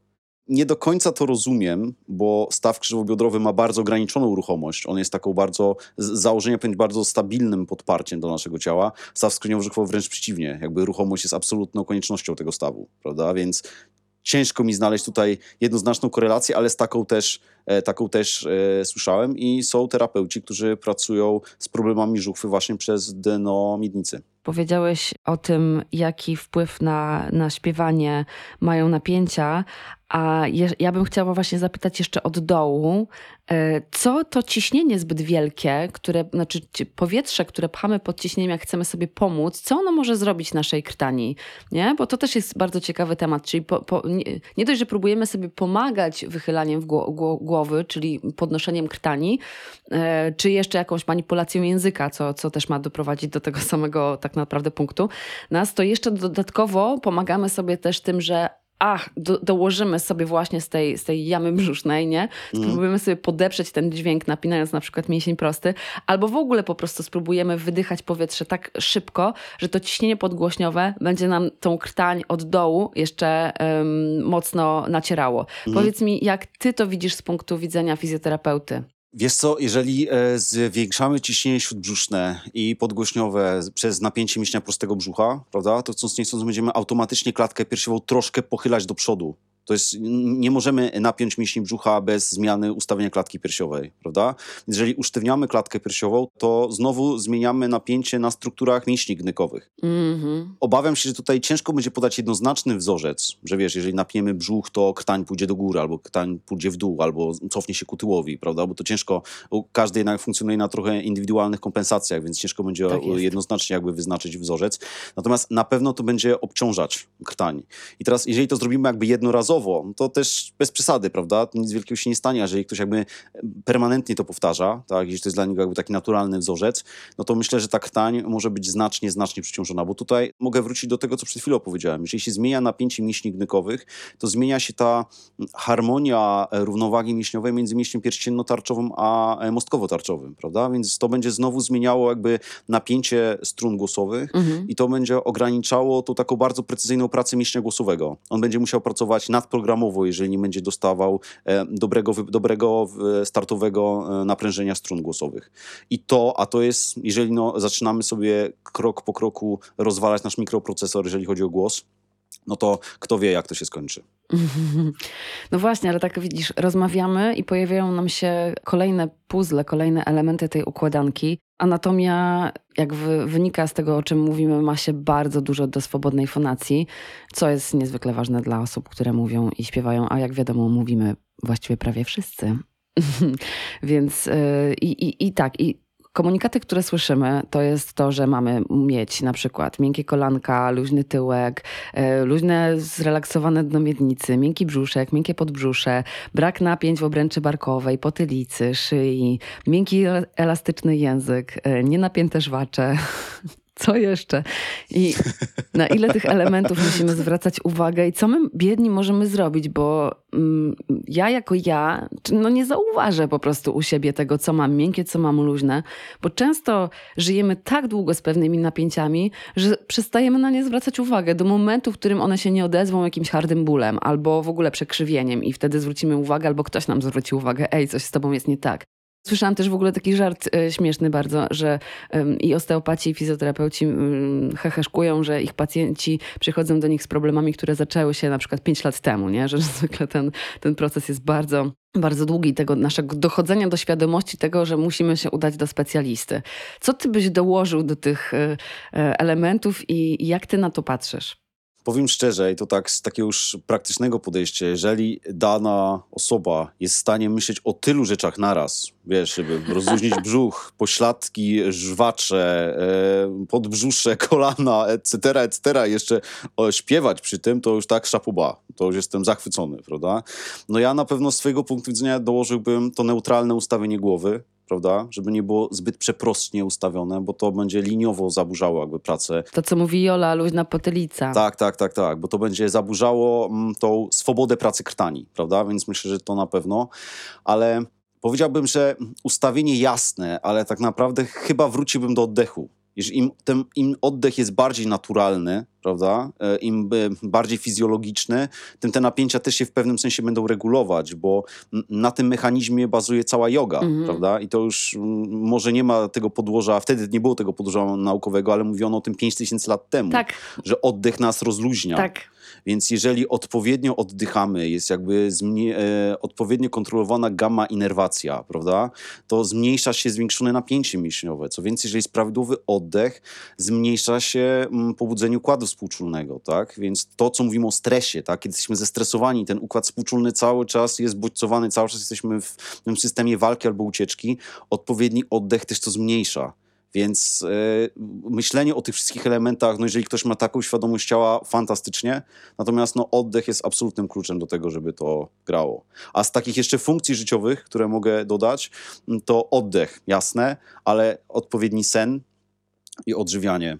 Nie do końca to rozumiem, bo staw krzyżowo-biodrowy ma bardzo ograniczoną ruchomość. On jest taką bardzo, z założenia pewnie bardzo stabilnym podparciem do naszego ciała. Staw skroniowo-żuchwowy wręcz przeciwnie. Jakby ruchomość jest absolutną koniecznością tego stawu, prawda? Więc ciężko mi znaleźć tutaj jednoznaczną korelację, ale z taką też słyszałem i są terapeuci, którzy pracują z problemami żuchwy właśnie przez dno miednicy. Powiedziałeś o tym, jaki wpływ na śpiewanie mają napięcia, a ja bym chciała właśnie zapytać jeszcze od dołu, co to ciśnienie zbyt wielkie, znaczy powietrze, które pchamy pod ciśnieniem, jak chcemy sobie pomóc, co ono może zrobić naszej krtani, nie? Bo to też jest bardzo ciekawy temat, czyli nie dość, że próbujemy sobie pomagać wychylaniem głowy, czyli podnoszeniem krtani, czy jeszcze jakąś manipulacją języka, co też ma doprowadzić do tego samego tak naprawdę punktu nas, to jeszcze dodatkowo pomagamy sobie też tym, że dołożymy sobie właśnie z tej jamy brzusznej, nie? Spróbujemy sobie podeprzeć ten dźwięk, napinając na przykład mięsień prosty, albo w ogóle po prostu spróbujemy wydychać powietrze tak szybko, że to ciśnienie podgłośniowe będzie nam tą krtań od dołu jeszcze mocno nacierało. Powiedz mi, jak ty to widzisz z punktu widzenia fizjoterapeuty? Wiesz co, jeżeli zwiększamy ciśnienie śródbrzuszne i podgłośniowe przez napięcie mięśnia prostego brzucha, prawda, to chcąc nie chcąc będziemy automatycznie klatkę piersiową troszkę pochylać do przodu. To jest, nie możemy napiąć mięśni brzucha bez zmiany ustawienia klatki piersiowej, prawda? Jeżeli usztywniamy klatkę piersiową, to znowu zmieniamy napięcie na strukturach mięśni gnykowych. Obawiam się, że tutaj ciężko będzie podać jednoznaczny wzorzec, że wiesz, jeżeli napiemy brzuch, to krtań pójdzie do góry, albo krtań pójdzie w dół, albo cofnie się ku tyłowi, prawda? Bo to ciężko, każdy jednak funkcjonuje na trochę indywidualnych kompensacjach, więc ciężko będzie tak jednoznacznie jakby wyznaczyć wzorzec. Natomiast na pewno to będzie obciążać krtań. I teraz, jeżeli to zrobimy jakby jednorazowo, to też bez przesady, prawda? Nic wielkiego się nie stanie, a jeżeli ktoś jakby permanentnie to powtarza, tak? Jeśli to jest dla niego jakby taki naturalny wzorzec, no to myślę, że ta krtań może być znacznie przyciążona, bo tutaj mogę wrócić do tego, co przed chwilą powiedziałem. Jeżeli się zmienia napięcie mięśni gnykowych, to zmienia się ta harmonia równowagi mięśniowej między mięśniem pierścienno-tarczowym a mostkowo-tarczowym, prawda? Więc to będzie znowu zmieniało jakby napięcie strun głosowych i to będzie ograniczało tą taką bardzo precyzyjną pracę mięśnia głosowego. On będzie musiał pracować nadprogramowo, jeżeli nie będzie dostawał dobrego startowego naprężenia strun głosowych. A to jest, jeżeli zaczynamy sobie krok po kroku rozwalać nasz mikroprocesor, jeżeli chodzi o głos, no to kto wie, jak to się skończy. No właśnie, ale tak widzisz, rozmawiamy i pojawiają nam się kolejne puzzle, kolejne elementy tej układanki. Anatomia, jak wynika z tego, o czym mówimy, ma się bardzo dużo do swobodnej fonacji, co jest niezwykle ważne dla osób, które mówią i śpiewają, a jak wiadomo, mówimy właściwie prawie wszyscy. Więc komunikaty, które słyszymy, to jest to, że mamy mieć na przykład miękkie kolanka, luźny tyłek, luźne zrelaksowane dno miednicy, miękki brzuszek, miękkie podbrzusze, brak napięć w obręczy barkowej, potylicy, szyi, miękki elastyczny język, nienapięte żwacze. Co jeszcze? I na ile tych elementów musimy zwracać uwagę i co my biedni możemy zrobić, bo ja nie zauważę po prostu u siebie tego, co mam miękkie, co mam luźne, bo często żyjemy tak długo z pewnymi napięciami, że przestajemy na nie zwracać uwagę do momentu, w którym one się nie odezwą jakimś hardym bólem albo w ogóle przekrzywieniem i wtedy zwrócimy uwagę albo ktoś nam zwróci uwagę, ej, coś z tobą jest nie tak. Słyszałam też w ogóle taki żart śmieszny bardzo, że i osteopaci, i fizjoterapeuci heheszkują, że ich pacjenci przychodzą do nich z problemami, które zaczęły się na przykład 5 lat temu, nie? Że zwykle ten proces jest bardzo długi, tego naszego dochodzenia do świadomości tego, że musimy się udać do specjalisty. Co ty byś dołożył do tych elementów i jak ty na to patrzysz? Powiem szczerze, i to tak z takiego już praktycznego podejścia, jeżeli dana osoba jest w stanie myśleć o tylu rzeczach naraz, wiesz, żeby rozluźnić brzuch, pośladki, żwacze, podbrzusze, kolana, etc., jeszcze śpiewać przy tym, to już tak szapuba, to już jestem zachwycony, prawda? No ja na pewno z swojego punktu widzenia dołożyłbym to neutralne ustawienie głowy, prawda? Żeby nie było zbyt przeprostnie ustawione, bo to będzie liniowo zaburzało jakby pracę. To, co mówi Jola, luźna potylica. Tak, bo to będzie zaburzało tą swobodę pracy krtani, prawda? Więc myślę, że to na pewno, ale powiedziałbym, że ustawienie jasne, ale tak naprawdę chyba wróciłbym do oddechu. Iż im oddech jest bardziej naturalny, prawda, im bardziej fizjologiczny, tym te napięcia też się w pewnym sensie będą regulować, bo na tym mechanizmie bazuje cała joga, prawda, i to już może nie ma tego podłoża, wtedy nie było tego podłoża naukowego, ale mówiono o tym 5000 lat temu, tak, że oddech nas rozluźnia. Tak. Więc jeżeli odpowiednio oddychamy, jest jakby odpowiednio kontrolowana gamma innerwacja, prawda, to zmniejsza się zwiększone napięcie mięśniowe. Co więcej, jeżeli jest prawidłowy oddech, zmniejsza się pobudzenie układu współczulnego, tak? Więc to, co mówimy o stresie, tak? Kiedy jesteśmy zestresowani, ten układ współczulny cały czas jest bodźcowany, cały czas jesteśmy w tym systemie walki albo ucieczki, odpowiedni oddech też to zmniejsza. Więc myślenie o tych wszystkich elementach, no jeżeli ktoś ma taką świadomość ciała, fantastycznie, natomiast no, oddech jest absolutnym kluczem do tego, żeby to grało. A z takich jeszcze funkcji życiowych, które mogę dodać, to oddech, jasne, ale odpowiedni sen i odżywianie.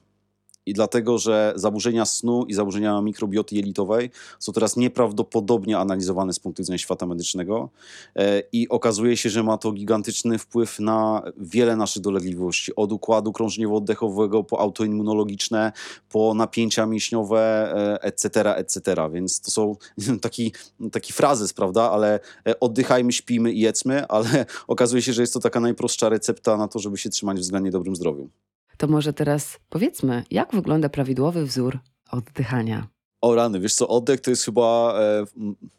I dlatego, że zaburzenia snu i zaburzenia mikrobioty jelitowej są teraz nieprawdopodobnie analizowane z punktu widzenia świata medycznego i okazuje się, że ma to gigantyczny wpływ na wiele naszych dolegliwości. Od układu krążeniowo-oddechowego po autoimmunologiczne, po napięcia mięśniowe, etc., etc. Więc to są taki frazes, prawda, ale oddychajmy, śpijmy i jedzmy, ale okazuje się, że jest to taka najprostsza recepta na to, żeby się trzymać w względnie dobrym zdrowiu. To może teraz powiedzmy, jak wygląda prawidłowy wzór oddychania? O rany, wiesz co, oddech to jest chyba,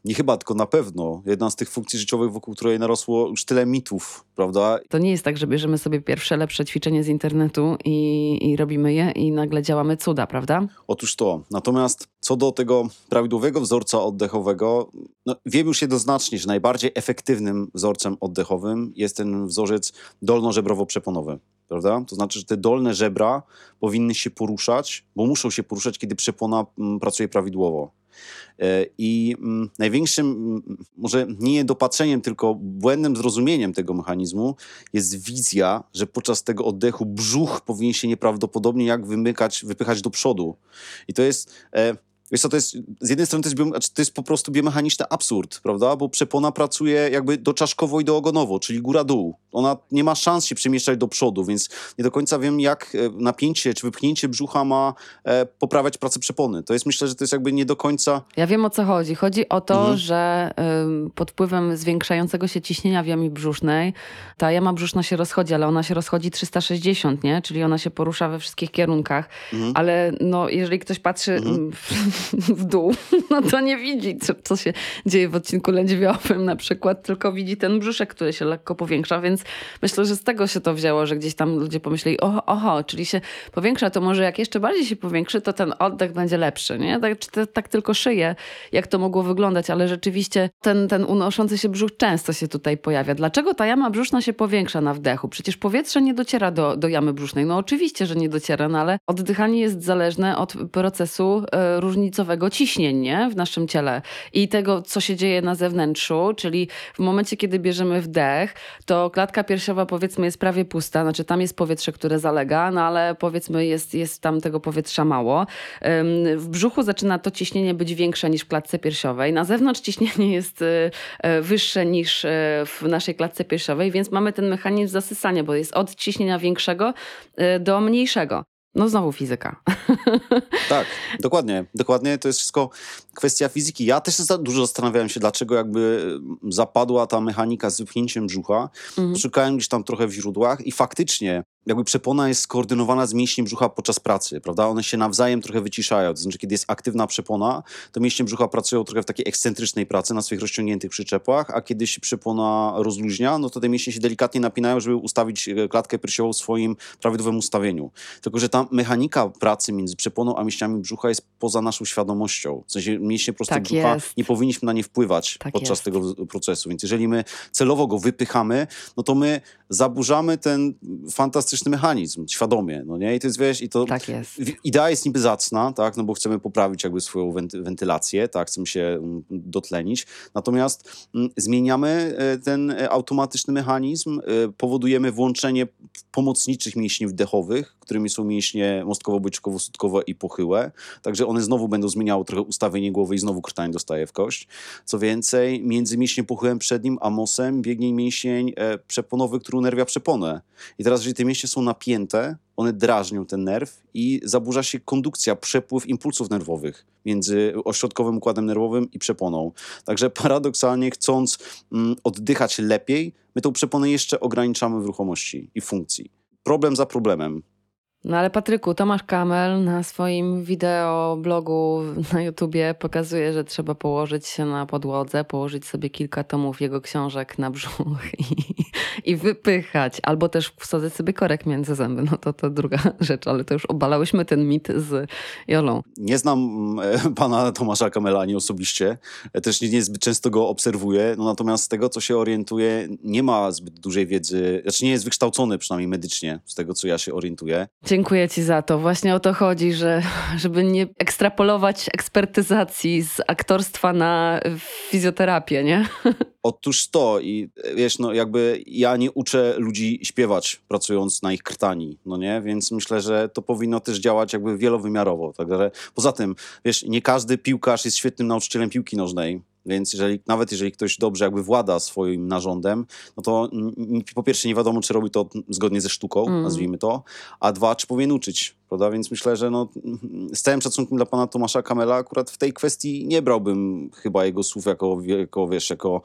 nie chyba, tylko na pewno jedna z tych funkcji życiowych, wokół której narosło już tyle mitów, prawda? To nie jest tak, że bierzemy sobie pierwsze lepsze ćwiczenie z internetu i robimy je i nagle działamy cuda, prawda? Otóż to. Natomiast co do tego prawidłowego wzorca oddechowego, no, wiem już jednoznacznie, że najbardziej efektywnym wzorcem oddechowym jest ten wzorzec dolno-żebrowo-przeponowy. Prawda? To znaczy, że te dolne żebra powinny się poruszać, bo muszą się poruszać, kiedy przepona pracuje prawidłowo. I największym, może nie dopatrzeniem, tylko błędnym zrozumieniem tego mechanizmu jest wizja, że podczas tego oddechu brzuch powinien się nieprawdopodobnie wypychać do przodu. I to jest... Wiesz co, to jest, z jednej strony to jest po prostu biomechaniczny absurd, prawda? Bo przepona pracuje jakby doczaszkowo i doogonowo, czyli góra-dół. Ona nie ma szans się przemieszczać do przodu, więc nie do końca wiem, jak napięcie czy wypchnięcie brzucha ma poprawiać pracę przepony. To jest, myślę, że to jest jakby nie do końca... Ja wiem, o co chodzi. Chodzi o to, że pod wpływem zwiększającego się ciśnienia w jamie brzusznej ta jama brzuszna się rozchodzi, ale ona się rozchodzi 360, nie? Czyli ona się porusza we wszystkich kierunkach. Ale no, jeżeli ktoś patrzy... w dół, no to nie widzi, co się dzieje w odcinku lędźwiowym na przykład, tylko widzi ten brzuszek, który się lekko powiększa, więc myślę, że z tego się to wzięło, że gdzieś tam ludzie pomyśleli, oho, czyli się powiększa, to może jak jeszcze bardziej się powiększy, to ten oddech będzie lepszy, nie? Tak tylko szyję, jak to mogło wyglądać, ale rzeczywiście ten unoszący się brzuch często się tutaj pojawia. Dlaczego ta jama brzuszna się powiększa na wdechu? Przecież powietrze nie dociera do jamy brzusznej. No oczywiście, że nie dociera, no ale oddychanie jest zależne od procesu różnicowego ciśnień, nie? W naszym ciele i tego, co się dzieje na zewnętrzu, czyli w momencie, kiedy bierzemy wdech, to klatka piersiowa, powiedzmy, jest prawie pusta, znaczy tam jest powietrze, które zalega, no ale powiedzmy jest tam tego powietrza mało. W brzuchu zaczyna to ciśnienie być większe niż w klatce piersiowej, na zewnątrz ciśnienie jest wyższe niż w naszej klatce piersiowej, więc mamy ten mechanizm zasysania, bo jest od ciśnienia większego do mniejszego. No znowu fizyka. Tak, dokładnie. Dokładnie to jest wszystko kwestia fizyki. Ja też dużo zastanawiałem się, dlaczego jakby zapadła ta mechanika z wypchnięciem brzucha. Szukałem gdzieś tam trochę w źródłach i faktycznie jakby przepona jest skoordynowana z mięśniem brzucha podczas pracy, prawda? One się nawzajem trochę wyciszają. To znaczy, kiedy jest aktywna przepona, to mięśnie brzucha pracują trochę w takiej ekscentrycznej pracy na swoich rozciągniętych przyczepach, a kiedy się przepona rozluźnia, no to te mięśnie się delikatnie napinają, żeby ustawić klatkę piersiową w swoim prawidłowym ustawieniu. Tylko że ta mechanika pracy między przeponą a mięśniami brzucha jest poza naszą świadomością. W sensie mięśnie prostego brzucha jest. Nie powinniśmy na nie wpływać podczas tego procesu. Więc jeżeli my celowo go wypychamy, no to my zaburzamy ten fantastyczny mechanizm, świadomie, no nie? I to jest, wiesz, i to... Tak jest. Idea jest niby zacna, tak? No bo chcemy poprawić jakby swoją wentylację, tak? Chcemy się dotlenić. Natomiast zmieniamy ten automatyczny mechanizm, powodujemy włączenie pomocniczych mięśni wdechowych, którymi są mięśnie mostkowo-bojczykowo-sutkowe i pochyłe. Także one znowu będą zmieniały trochę ustawienie głowy i znowu krtań dostaje w kość. Co więcej, między mięśniem pochyłym przednim a mosem biegnie mięsień przeponowy, który unerwia przeponę. I teraz, jeżeli te mięśnie są napięte, one drażnią ten nerw i zaburza się kondukcja, przepływ impulsów nerwowych między ośrodkowym układem nerwowym i przeponą. Także paradoksalnie, chcąc oddychać lepiej, my tą przeponę jeszcze ograniczamy w ruchomości i funkcji. Problem za problemem. No ale Patryku, Tomasz Kamel na swoim wideoblogu na YouTubie pokazuje, że trzeba położyć się na podłodze, położyć sobie kilka tomów jego książek na brzuch i wypychać. Albo też wsadzać sobie korek między zęby. No to druga rzecz, ale to już obalałyśmy ten mit z Jolą. Nie znam pana Tomasza Kamela ani osobiście. Też niezbyt często go obserwuję. No natomiast z tego, co się orientuję, nie ma zbyt dużej wiedzy. Znaczy nie jest wykształcony przynajmniej medycznie, z tego, co ja się orientuję. Dziękuję ci za to. Właśnie o to chodzi, żeby nie ekstrapolować ekspertyzacji z aktorstwa na fizjoterapię, nie? Otóż to i wiesz, no jakby ja nie uczę ludzi śpiewać, pracując na ich krtani, no nie? Więc myślę, że to powinno też działać jakby wielowymiarowo. Także poza tym, wiesz, nie każdy piłkarz jest świetnym nauczycielem piłki nożnej. Więc nawet jeżeli ktoś dobrze jakby włada swoim narządem, no to po pierwsze nie wiadomo, czy robi to zgodnie ze sztuką, nazwijmy to, a dwa, czy powinien uczyć, prawda? Więc myślę, że no, z całym szacunkiem dla pana Tomasza Kamela akurat w tej kwestii nie brałbym chyba jego słów jako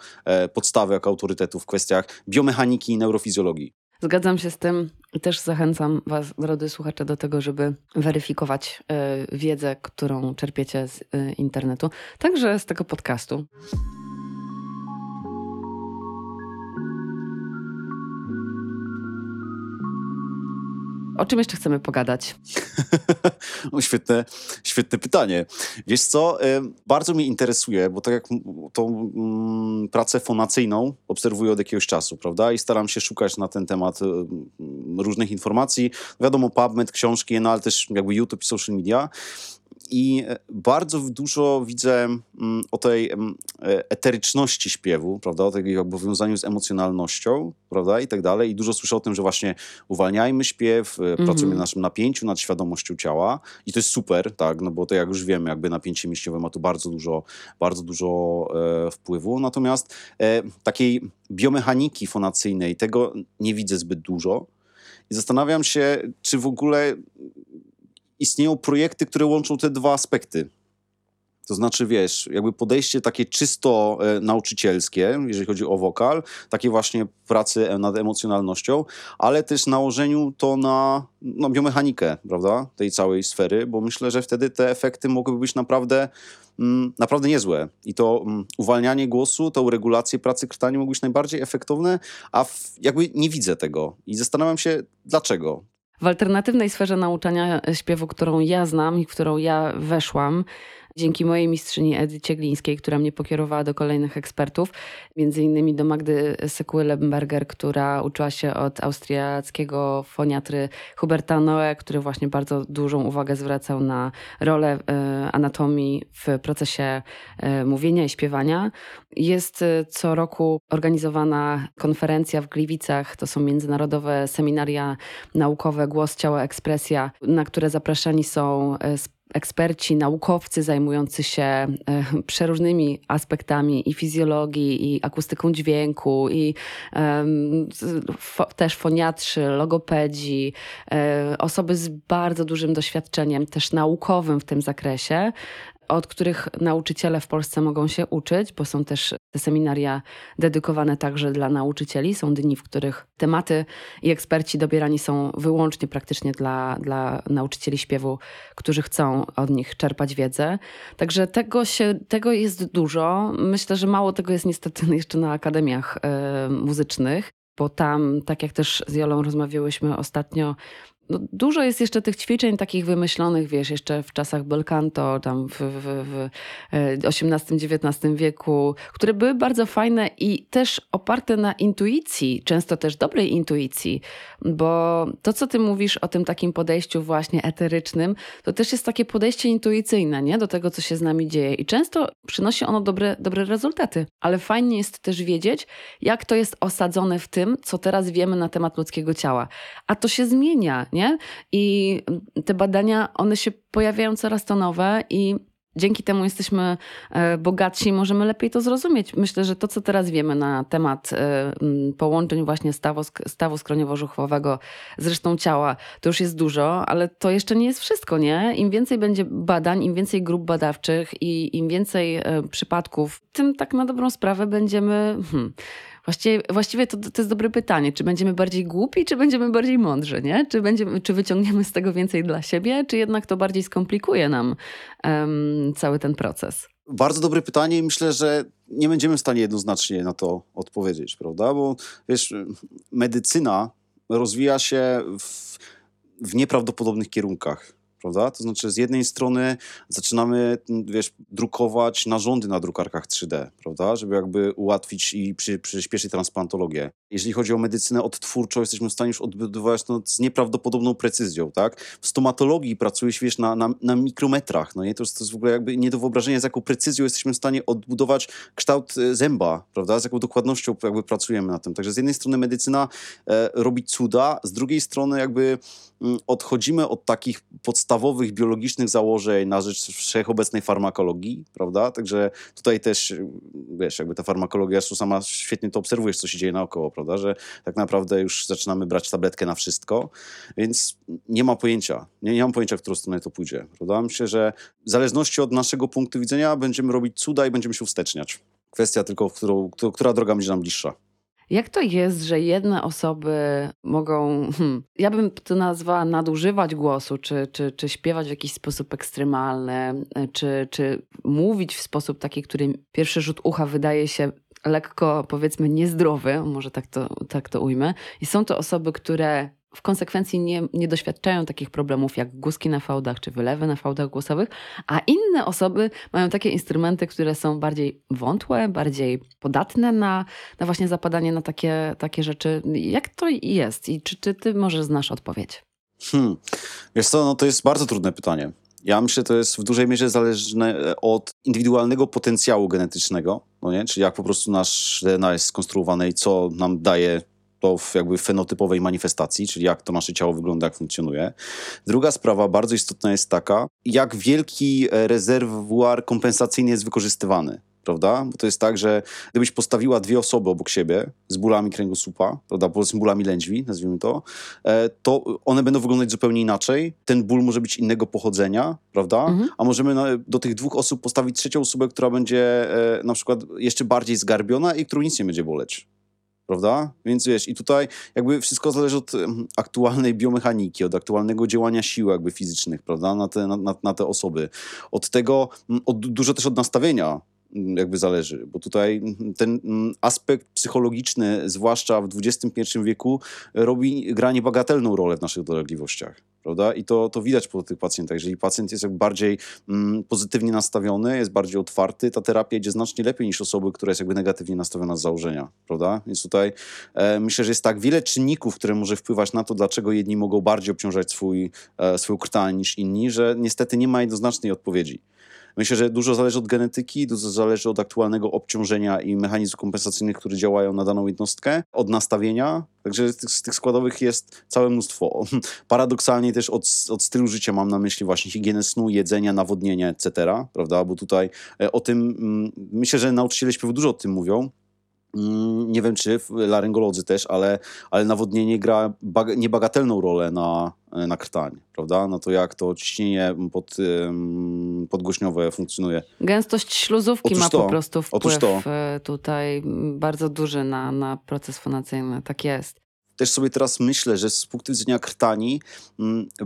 podstawy, jako autorytetu w kwestiach biomechaniki i neurofizjologii. Zgadzam się z tym i też zachęcam was, drodzy słuchacze, do tego, żeby weryfikować wiedzę, którą czerpiecie z internetu, także z tego podcastu. O czym jeszcze chcemy pogadać? Świetne pytanie. Wiesz co, bardzo mnie interesuje, bo tak jak tą pracę fonacyjną obserwuję od jakiegoś czasu, prawda? I staram się szukać na ten temat różnych informacji. Wiadomo, PubMed, książki, no, ale też jakby YouTube i social media. I bardzo dużo widzę o tej eteryczności śpiewu, prawda, o takim powiązaniu z emocjonalnością, prawda, i tak dalej. I dużo słyszę o tym, że właśnie uwalniajmy śpiew, pracujemy na naszym napięciu, nad świadomością ciała. I to jest super, tak, no bo to jak już wiem, jakby napięcie mięśniowe ma tu bardzo dużo wpływu. Natomiast takiej biomechaniki fonacyjnej tego nie widzę zbyt dużo. I zastanawiam się, czy w ogóle istnieją projekty, które łączą te dwa aspekty. To znaczy, wiesz, jakby podejście takie czysto nauczycielskie, jeżeli chodzi o wokal, takie właśnie pracy nad emocjonalnością, ale też nałożeniu to na biomechanikę, prawda, tej całej sfery, bo myślę, że wtedy te efekty mogłyby być naprawdę niezłe. I to uwalnianie głosu, tą regulację pracy krtani mogły być najbardziej efektowne, a jakby nie widzę tego. I zastanawiam się, dlaczego. W alternatywnej sferze nauczania śpiewu, którą ja znam i którą ja weszłam, dzięki mojej mistrzyni Edycie Glińskiej, która mnie pokierowała do kolejnych ekspertów, między innymi do Magdy Sekuły-Lemberger, która uczyła się od austriackiego foniatry Huberta Noe, który właśnie bardzo dużą uwagę zwracał na rolę anatomii w procesie mówienia i śpiewania. Jest co roku organizowana konferencja w Gliwicach, to są Międzynarodowe Seminaria Naukowe Głos-Ciało-Ekspresja, na które zapraszani są eksperci, naukowcy zajmujący się przeróżnymi aspektami i fizjologii, i akustyką dźwięku, i też foniatrzy, logopedzi, osoby z bardzo dużym doświadczeniem, też naukowym w tym zakresie, od których nauczyciele w Polsce mogą się uczyć, bo są też te seminaria dedykowane także dla nauczycieli. Są dni, w których tematy i eksperci dobierani są wyłącznie praktycznie dla nauczycieli śpiewu, którzy chcą od nich czerpać wiedzę. Także tego jest dużo. Myślę, że mało tego jest niestety jeszcze na akademiach muzycznych, bo tam, tak jak też z Jolą rozmawiałyśmy ostatnio, no, dużo jest jeszcze tych ćwiczeń takich wymyślonych, wiesz, jeszcze w czasach bel canto, tam w XVIII-XIX wieku, które były bardzo fajne i też oparte na intuicji, często też dobrej intuicji, bo to, co ty mówisz o tym takim podejściu właśnie eterycznym, to też jest takie podejście intuicyjne, nie? Do tego, co się z nami dzieje i często przynosi ono dobre rezultaty, ale fajnie jest też wiedzieć, jak to jest osadzone w tym, co teraz wiemy na temat ludzkiego ciała, a to się zmienia, nie? badanie i te badania, one się pojawiają coraz to nowe i dzięki temu jesteśmy bogatsi i możemy lepiej to zrozumieć. Myślę, że to, co teraz wiemy na temat połączeń właśnie stawu skroniowo-żuchwowego z resztą ciała, to już jest dużo, ale to jeszcze nie jest wszystko, nie? Im więcej będzie badań, im więcej grup badawczych i im więcej przypadków, tym tak na dobrą sprawę będziemy... Właściwie to jest dobre pytanie, czy będziemy bardziej głupi, czy będziemy bardziej mądrzy, nie? Czy wyciągniemy z tego więcej dla siebie, czy jednak to bardziej skomplikuje nam cały ten proces? Bardzo dobre pytanie i myślę, że nie będziemy w stanie jednoznacznie na to odpowiedzieć, prawda? Bo wiesz, medycyna rozwija się w nieprawdopodobnych kierunkach. Prawda? To znaczy z jednej strony zaczynamy, wiesz, drukować narządy na drukarkach 3D, prawda? Żeby jakby ułatwić i przyspieszyć transplantologię. Jeżeli chodzi o medycynę odtwórczą, jesteśmy w stanie już odbudować to z nieprawdopodobną precyzją, tak? W stomatologii pracuje się, wiesz, na mikrometrach, no nie? To jest w ogóle jakby nie do wyobrażenia, z jaką precyzją jesteśmy w stanie odbudować kształt zęba, prawda? Z jaką dokładnością jakby pracujemy na tym. Także z jednej strony medycyna robi cuda, z drugiej strony jakby odchodzimy od takich podstawowych biologicznych założeń na rzecz wszechobecnej farmakologii, prawda? Także tutaj też, wiesz, jakby ta farmakologia, zresztą sama świetnie to obserwujesz, co się dzieje naokoło, prawda? Że tak naprawdę już zaczynamy brać tabletkę na wszystko, więc nie ma pojęcia. Nie mam pojęcia, w którą stronę to pójdzie, prawda? Myślę, że w zależności od naszego punktu widzenia będziemy robić cuda i będziemy się uwsteczniać. Kwestia tylko, która droga będzie nam bliższa. Jak to jest, że jedne osoby mogą, ja bym to nazwała nadużywać głosu, czy śpiewać w jakiś sposób ekstremalny, czy mówić w sposób taki, który pierwszy rzut ucha wydaje się lekko, powiedzmy, niezdrowy, może tak to ujmę. I są to osoby, które w konsekwencji nie doświadczają takich problemów jak guzki na fałdach czy wylewy na fałdach głosowych, a inne osoby mają takie instrumenty, które są bardziej wątłe, bardziej podatne na właśnie zapadanie na takie rzeczy. Jak to jest? I czy ty może znasz odpowiedź? Wiesz co, no to jest bardzo trudne pytanie. Ja myślę, że to jest w dużej mierze zależne od indywidualnego potencjału genetycznego, no nie? Czyli jak po prostu nasz DNA jest skonstruowane i co nam daje to w jakby fenotypowej manifestacji, czyli jak to nasze ciało wygląda, jak funkcjonuje. Druga sprawa bardzo istotna jest taka, jak wielki rezerwuar kompensacyjny jest wykorzystywany, prawda? Bo to jest tak, że gdybyś postawiła dwie osoby obok siebie z bólami kręgosłupa, prawda, z bólami lędźwi, nazwijmy to one będą wyglądać zupełnie inaczej. Ten ból może być innego pochodzenia, prawda? Mhm. A możemy do tych dwóch osób postawić trzecią osobę, która będzie na przykład jeszcze bardziej zgarbiona i którą nic nie będzie boleć. Prawda? Więc wiesz, i tutaj jakby wszystko zależy od aktualnej biomechaniki, od aktualnego działania sił jakby fizycznych, prawda? Na te osoby. Od tego, dużo też od nastawienia jakby zależy, bo tutaj ten aspekt psychologiczny, zwłaszcza w XXI wieku, gra niebagatelną rolę w naszych dolegliwościach. Prawda? I to widać po tych pacjentach. Jeżeli pacjent jest bardziej pozytywnie nastawiony, jest bardziej otwarty, ta terapia idzie znacznie lepiej niż osoby, która jest jakby negatywnie nastawiona z założenia. Prawda? Więc tutaj myślę, że jest tak wiele czynników, które może wpływać na to, dlaczego jedni mogą bardziej obciążać swoją krtań niż inni, że niestety nie ma jednoznacznej odpowiedzi. Myślę, że dużo zależy od genetyki, dużo zależy od aktualnego obciążenia i mechanizmów kompensacyjnych, które działają na daną jednostkę, od nastawienia. Także z tych składowych jest całe mnóstwo. Paradoksalnie też od stylu życia mam na myśli właśnie higienę snu, jedzenia, nawodnienia, etc. Prawda? Bo tutaj o tym, myślę, że nauczyciele śpiewu dużo o tym mówią. Nie wiem, czy laryngolodzy też, ale nawodnienie gra niebagatelną rolę na krtań, prawda? No to jak to ciśnienie podgłośniowe funkcjonuje. Gęstość śluzówki ma po prostu wpływ tutaj bardzo duży na proces fonacyjny, tak jest. Też sobie teraz myślę, że z punktu widzenia krtani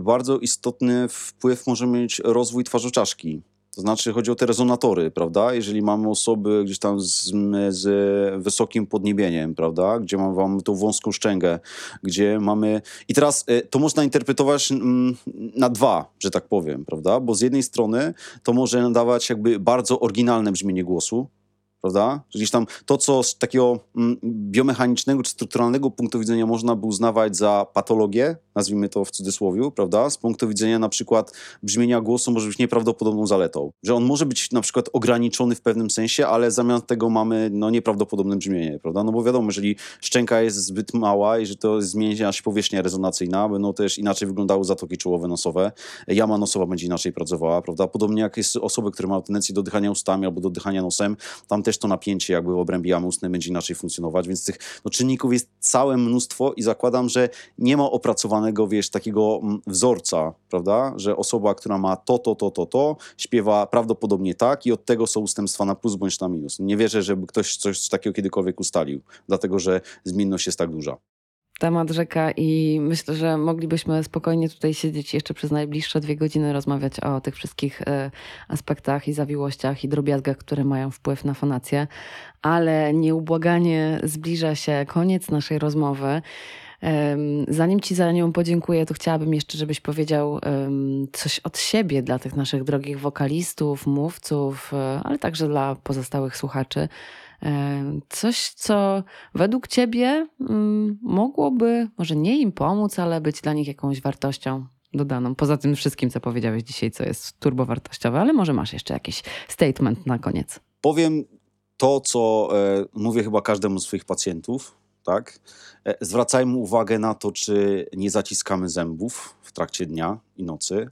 bardzo istotny wpływ może mieć rozwój twarzoczaszki. To znaczy chodzi o te rezonatory, prawda? Jeżeli mamy osoby gdzieś tam z wysokim podniebieniem, prawda? Gdzie mamy tą wąską szczękę, gdzie mamy... I teraz to można interpretować na dwa, że tak powiem, prawda? Bo z jednej strony to może nadawać jakby bardzo oryginalne brzmienie głosu, prawda? Że gdzieś tam to, co z takiego biomechanicznego czy strukturalnego punktu widzenia można by uznawać za patologię, nazwijmy to w cudzysłowie, prawda? Z punktu widzenia na przykład brzmienia głosu może być nieprawdopodobną zaletą. Że on może być na przykład ograniczony w pewnym sensie, ale zamiast tego mamy no, nieprawdopodobne brzmienie, prawda? No bo wiadomo, jeżeli szczęka jest zbyt mała i że to zmienia się powierzchnia rezonacyjna, będą też inaczej wyglądały zatoki czołowe nosowe, jama nosowa będzie inaczej pracowała, prawda? Podobnie jak jest osoby, które mają tendencję do oddychania ustami albo do oddychania nosem, tam też to napięcie jakby w obrębie jamy ustnej będzie inaczej funkcjonować, więc tych no, czynników jest całe mnóstwo i zakładam, że nie ma opracowanego, wiesz, takiego wzorca, prawda? Że osoba, która ma to, śpiewa prawdopodobnie tak i od tego są ustępstwa na plus bądź na minus. Nie wierzę, żeby ktoś coś takiego kiedykolwiek ustalił, dlatego że zmienność jest tak duża. Temat rzeka i myślę, że moglibyśmy spokojnie tutaj siedzieć jeszcze przez najbliższe 2 godziny rozmawiać o tych wszystkich aspektach i zawiłościach i drobiazgach, które mają wpływ na fonację, ale nieubłaganie zbliża się koniec naszej rozmowy. Zanim Ci za nią podziękuję, to chciałabym jeszcze, żebyś powiedział coś od siebie dla tych naszych drogich wokalistów, mówców, ale także dla pozostałych słuchaczy. Coś, co według Ciebie mogłoby, może nie im pomóc, ale być dla nich jakąś wartością dodaną. Poza tym wszystkim, co powiedziałeś dzisiaj, co jest turbowartościowe, ale może masz jeszcze jakiś statement na koniec. Powiem to, co mówię chyba każdemu z swoich pacjentów. Tak? Zwracajmy uwagę na to, czy nie zaciskamy zębów w trakcie dnia i nocy,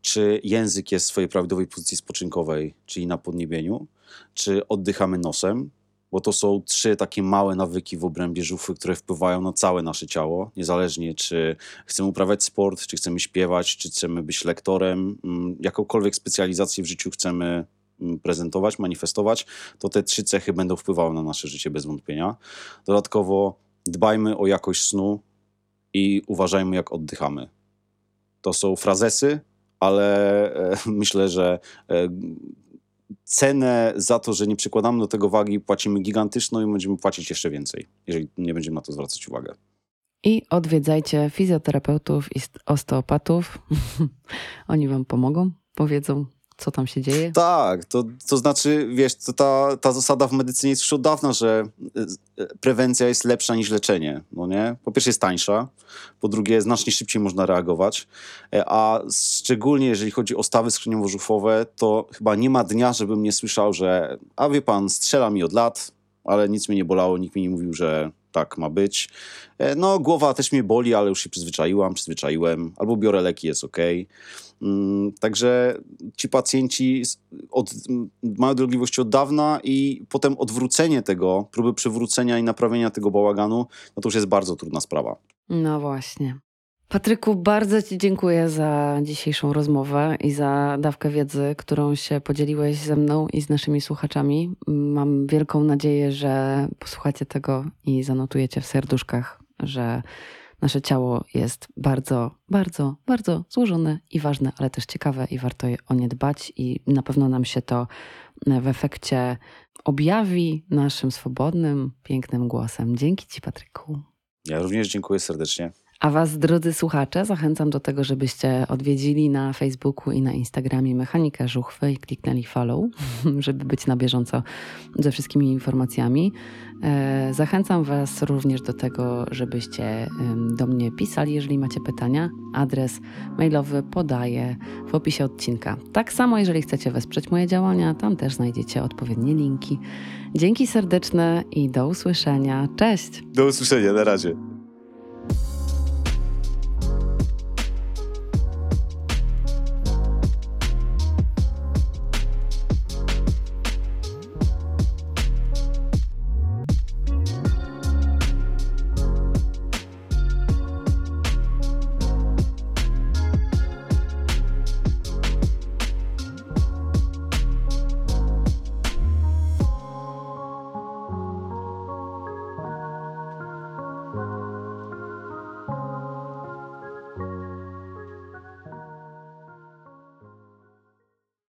czy język jest w swojej prawidłowej pozycji spoczynkowej, czyli na podniebieniu, czy oddychamy nosem, bo to są 3 takie małe nawyki w obrębie żuchwy, które wpływają na całe nasze ciało, niezależnie czy chcemy uprawiać sport, czy chcemy śpiewać, czy chcemy być lektorem, jakąkolwiek specjalizację w życiu chcemy prezentować, manifestować, to te 3 cechy będą wpływały na nasze życie bez wątpienia. Dodatkowo dbajmy o jakość snu i uważajmy, jak oddychamy. To są frazesy, ale myślę, że cenę za to, że nie przykładamy do tego wagi, płacimy gigantyczną i będziemy płacić jeszcze więcej, jeżeli nie będziemy na to zwracać uwagę. I odwiedzajcie fizjoterapeutów i osteopatów. Oni wam pomogą, powiedzą, co tam się dzieje? Tak, to znaczy, wiesz, to ta zasada w medycynie jest już od dawna, że prewencja jest lepsza niż leczenie, no nie? Po pierwsze jest tańsza, po drugie znacznie szybciej można reagować, a szczególnie jeżeli chodzi o stawy skroniowo-żuchwowe, to chyba nie ma dnia, żebym nie słyszał, że a wie pan, strzela mi od lat, ale nic mnie nie bolało, nikt mi nie mówił, że tak ma być. No głowa też mnie boli, ale już się przyzwyczaiłem, albo biorę leki, jest okej. Także ci pacjenci mają dolegliwości od dawna i potem odwrócenie tego, próby przywrócenia i naprawienia tego bałaganu, no to już jest bardzo trudna sprawa. No właśnie. Patryku, bardzo Ci dziękuję za dzisiejszą rozmowę i za dawkę wiedzy, którą się podzieliłeś ze mną i z naszymi słuchaczami. Mam wielką nadzieję, że posłuchacie tego i zanotujecie w serduszkach, że nasze ciało jest bardzo, bardzo, bardzo złożone i ważne, ale też ciekawe i warto o nie dbać i na pewno nam się to w efekcie objawi naszym swobodnym, pięknym głosem. Dzięki Ci, Patryku. Ja również dziękuję serdecznie. A Was, drodzy słuchacze, zachęcam do tego, żebyście odwiedzili na Facebooku i na Instagramie Mechanikę Żuchwy i kliknęli follow, żeby być na bieżąco ze wszystkimi informacjami. Zachęcam Was również do tego, żebyście do mnie pisali, jeżeli macie pytania. Adres mailowy podaję w opisie odcinka. Tak samo, jeżeli chcecie wesprzeć moje działania, tam też znajdziecie odpowiednie linki. Dzięki serdeczne i do usłyszenia. Cześć! Do usłyszenia, na razie.